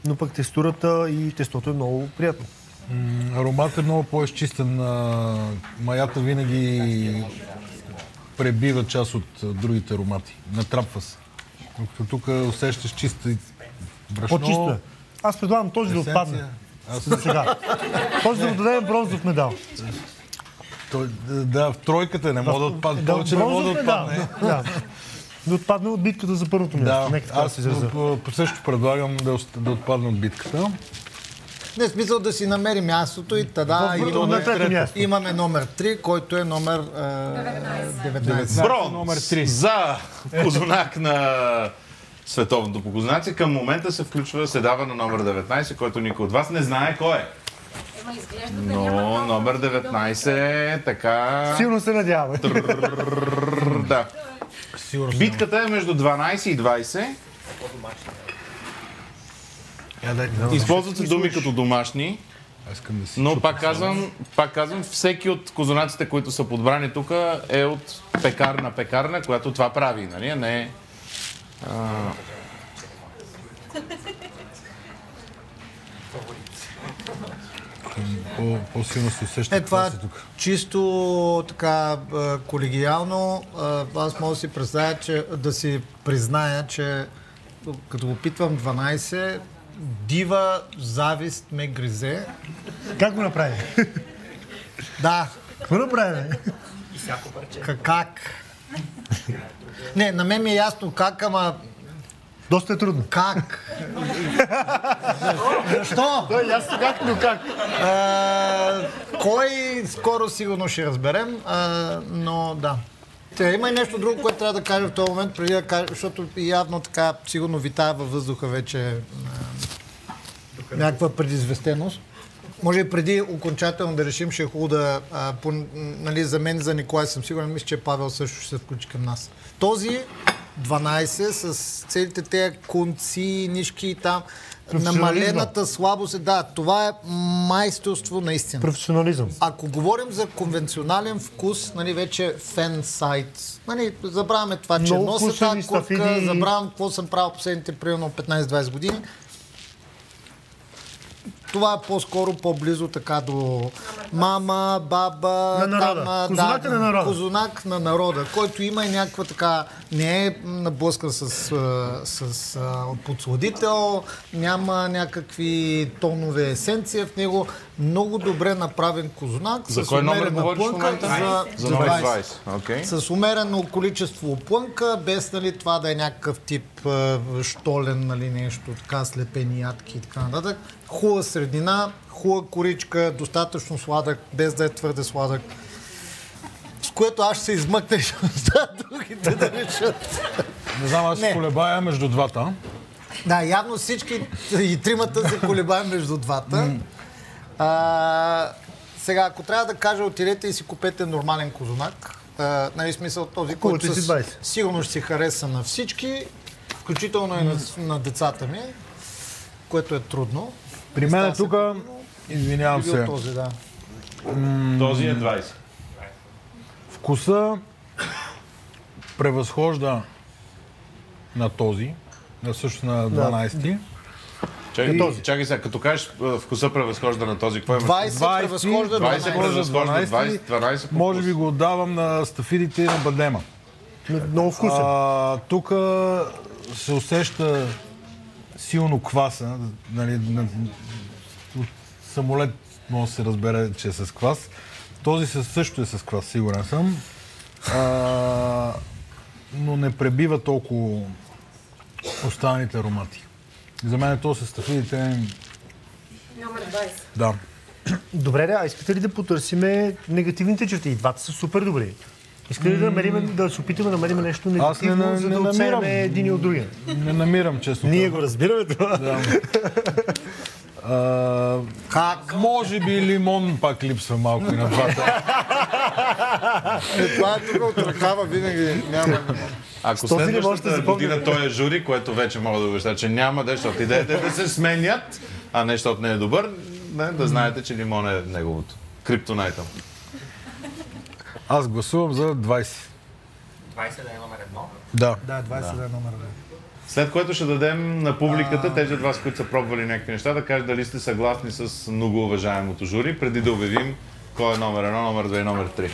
но пък текстурата и тестото е много приятно. Ароматът е много по-изчистен. Маята винаги пребива част от другите аромати. Натрапва се. Докато тук усещаш чиста брашно... По-чисто е. Аз предлагам този да отпадне. Този да го дадем бронзов медал. Да, в тройката не мога да отпадне. Повече не мога да отпадне. Да отпадне от битката за първото място. Да, аз също предлагам да отпадне от битката. Не е смисъл да си намери мястото и тада имаме номер 3, който е номер 19. Бронз за козунак на световното по козунаци. Към момента се включва, се дава на номер 19, който никой от вас не знае кой е. Но номер 19 е така... Силно се надява. Да. Битката е между 12 и 20. Използват се думи като домашни, но пак казвам, всеки от козунаците, които са подбрани тук, е от пекарна, която това прави, нали? Не е... По-силно се усеща. Е, това чисто така колегиално. Аз мога да си призная, че като опитвам 12, дива завист ме гризе. Как го направи? Да. Какво направи? И всяко парче. Как? Не, на мен ми е ясно как, ама... Доста е трудно. Как? Защо? Да, ясно как, но как? Кой скоро сигурно ще разберем, но да. Има и нещо друго, което трябва да кажа в този момент, преди да кажа, защото явно така сигурно витая във въздуха вече някаква предизвестеност. Може и преди окончателно да решим, ще е хубаво да... Нали, за мен, за Николай съм сигурен, мисля, че Павел също ще се включи към нас. Този 12 с целите тези конци, нишки и там. Намалената слабост е... Да, това е майсторство наистина. Професионализъм. Ако говорим за конвенционален вкус, нали, вече фен сайт, нали, забравяме това, че носа тази куртка, забравям какво съм правил последните примерно 15-20 години. Това е по-скоро, по-близо така до мама, баба, тама, козунак на народа, който има и някаква така, не е наблъскан с подсладител, няма някакви тонове есенция в него. Много добре направен козунак с умерена плънка за 20. С умерено количество плънка, без нали, това да е някакъв тип щолен, нали, нещо така, слепени ядки и така нататък. Хубава среднина, хубава коричка, достатъчно сладък, без да е твърде сладък. С което аз ще се измъкна и ще оставя другите да решат. Не знам, аз се колебая между двата. Да, явно всички и тримата се колебаем между двата. Сега, ако трябва да кажа, отидете и си купете нормален козунак. Нали, смисъл този, който сигурно ще си хареса на всички, включително и на децата ми, което е трудно. При мен тук, извинявам се, този, да. Този е 20. Вкуса превъзхожда на този, на също на 12. Чакай сега, като кажеш вкуса превъзхожда на този, какво имаш? 20 превъзхожда 12. 12 може би го отдавам на стафидите и на бадема. Много вкусен. Тук се усеща силно кваса. Нали, самолет може да се разбере, че е с квас. Този също е с квас, сигурен съм. Но не пребива толкова останалите аромати. За мен то с стафидите номер 20. Да. Добре, а искате ли да потърсиме негативните черти? И двата са супер добри. Искате ли да се опитаме да намерим нещо негативно, за да оцелим един и от другия? Не намирам, честно. Ние го разбираме това. Да. Как? Може би лимон пак липсва малко и на двата. Това е тук от ръкава, винаги няма. Ако следващата година той е жури, което вече мога да обеща, че няма, защото идеята да се сменят, а нещото не е добър, да знаете, че лимон е неговото. Криптонайта. Аз гласувам за 20. 20 да е номер едно? Да. Да, 20 да е номер едно. След което ще дадем на публиката, тези от вас, които са пробвали някакви неща, да кажат дали сте съгласни с много уважаемото жури, преди да обявим кой е номер 1, номер 2 и номер 3.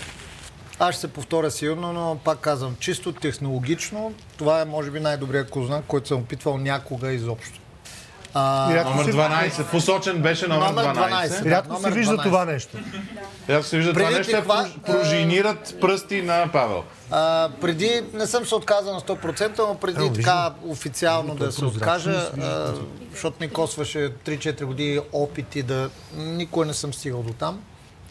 Аз ще се повторя сигурно, но пак казвам, чисто технологично, това е може би най-добрият козунак, който съм опитвал някога изобщо. Номер 12, посочен беше номер 12. Рядко се вижда това нещо. Рядко се вижда това нещо, пружинират пръсти на Павел. Преди, не съм се отказал на 100%, но преди така официално да се откажа, защото ми косваше 3-4 години опити да... Никога не съм стигал до там.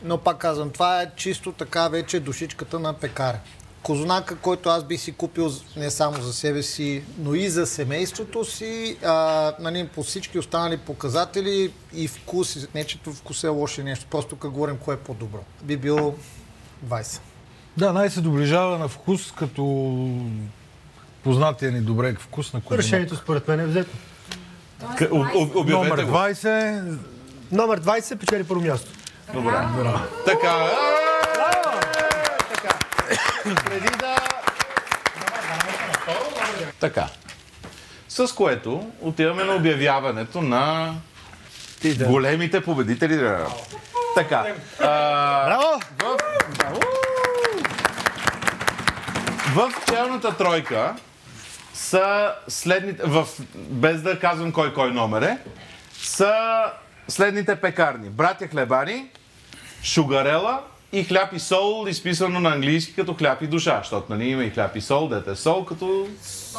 Но пак казвам, това е чисто така вече душичката на пекаря. Козунака, който аз бих си купил не само за себе си, но и за семейството си, нали, по всички останали показатели и вкус. Не, че вкус е лошо нещо, просто как говорим кое е по-добро. Би било 20. Да, най-се доближава на вкус, като познатия ни добре вкус на козунак. Решението според мен е взето. Номер 20. Номер 20 печели първо място. Добре. Така. Преди да... Така. С което отиваме на обявяването на големите победители. Така. Браво! В челната тройка са следните... Без да казвам кой номер е, са следните пекарни. Братя Хлебари, Sugarella и Хляб и сол, изписано на английски като хляб и душа, защото нали има и хляб и сол, дете сол като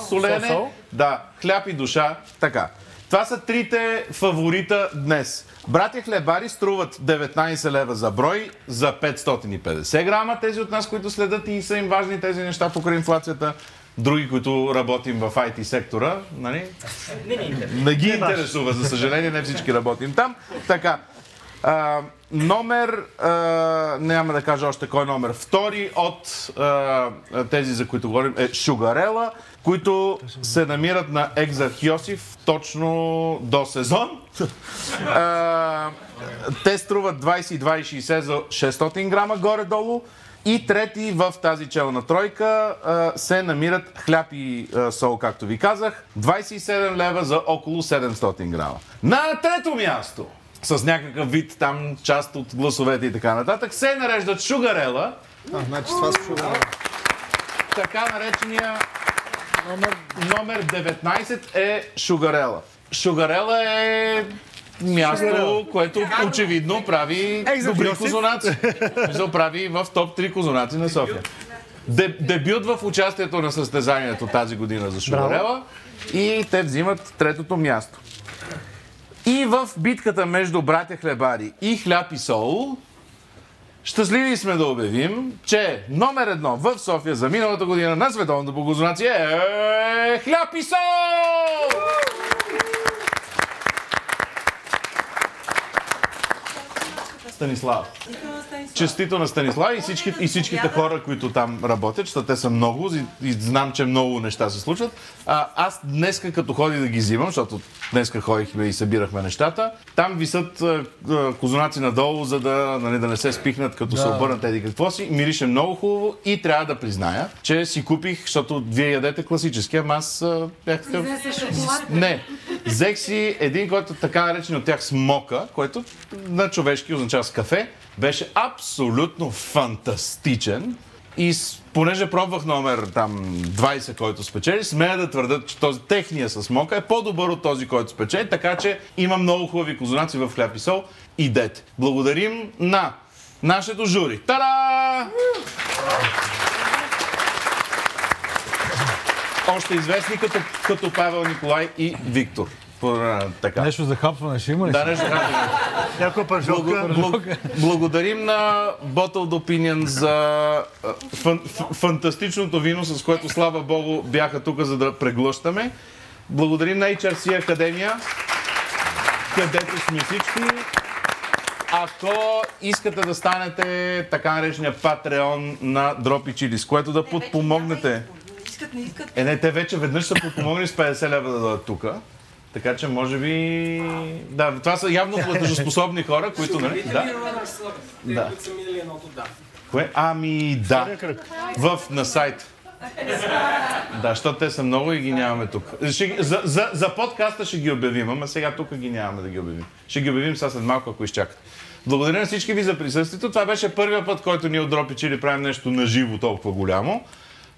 солене. Сол? Да, хляб и душа, така. Това са трите фаворита днес. Братя Хлебари струват 19 лева за брой, за 550 грама. Тези от нас, които следят и са им важни тези неща покрай инфлацията, други, които работим в IT сектора, нали? Не ги интересува, за съжаление, не всички работим там. Така. Номер, няма да кажа още кой номер, втори от тези, за които говорим, е Sugarella, които се намират на Екзарх Йосиф точно до сезон. Те струват 22,60 за 600 грама горе-долу. И трети в тази челна тройка се намират хляб и сол, както ви казах, 27 лева за около 700 грама. На трето място, с някакъв вид там част от гласовете и така нататък, се нареждат Sugarella. Значи това с Sugarella. Така наречения номер 19 е Sugarella. Sugarella е място, което очевидно прави добри козунаци. Прави в топ 3 козунаци на София. Дебют в участието на състезанието тази година за Sugarella и те взимат третото място. И в битката между Братя Хлебари и Хляб и сол, щастливи сме да обявим, че номер едно в София за миналата година на световната козунация е Хляб и сол! Станислав. Честито на Станислав и всичките хора, които там работят, защото те са много и знам, че много неща се случват. Аз днеска като ходих да ги взимам, защото днеска ходихме и събирахме нещата, там висят козунаци надолу, за да, нали, да не се спихнат, като се обърнат еди какво си. Мирише много хубаво и трябва да призная, че си купих, защото вие ядете класически, ама аз бях такъв... Не, взех си един, който така наречен от тях смока, който на човешки означава с кафе. Беше абсолютно фантастичен и понеже пробвах номер там 20, който спечели, смея да твърдят, че този техния с мока е по-добър от този, който спечели, така че има много хубави козунаци в Хляб и сол. Идете! Благодарим на нашето жури! Та-да! Още известни като Павел, Николай и Виктор. Така. Нещо за хапване ще има ли? Да, нещо за хапване. Някоя пържолка. Благодарим на Bottle Opinions за фантастичното вино, с което, слава богу, бяха тук, за да преглъщаме. Благодарим на HRC Академия, където сме всички. Ако искате да станете така наречения Патреон на Дропи Чили, с което да подпомогнете... Искат, не искат. Не, те вече веднъж са подпомогнали с 50 лева да дадат тук. Така че може би... Да, това са явно платежоспособни хора, които... Нали? Да. Кое? Ами да. На сайт. Да, защото те са много и ги нямаме тук. За подкаста ще ги обявим, ама сега тук ги нямаме да ги обявим. Ще ги обявим сега след малко, ако изчакате. Благодаря на всички ви за присъствието. Това беше първият път, който ние от Дропи Чили правим нещо наживо толкова голямо.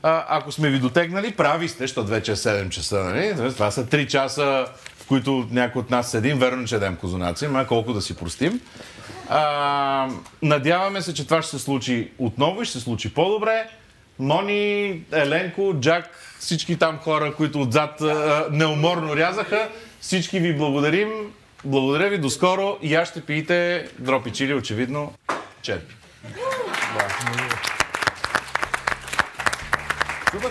Ако сме ви дотегнали, прави сте, защото вече е 7 часа, нали? Това са 3 часа, в които някой от нас седим, верно, че едем козунаци, ма колко да си простим. Надяваме се, че това ще се случи отново и ще се случи по-добре. Мони, Еленко, Джак, всички там хора, които отзад неуморно рязаха, всички ви благодарим. Благодаря ви, доскоро и аз ще пиете Дропи Чили, очевидно, черпи. Супер!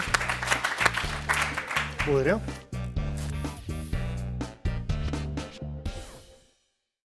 Благодаря.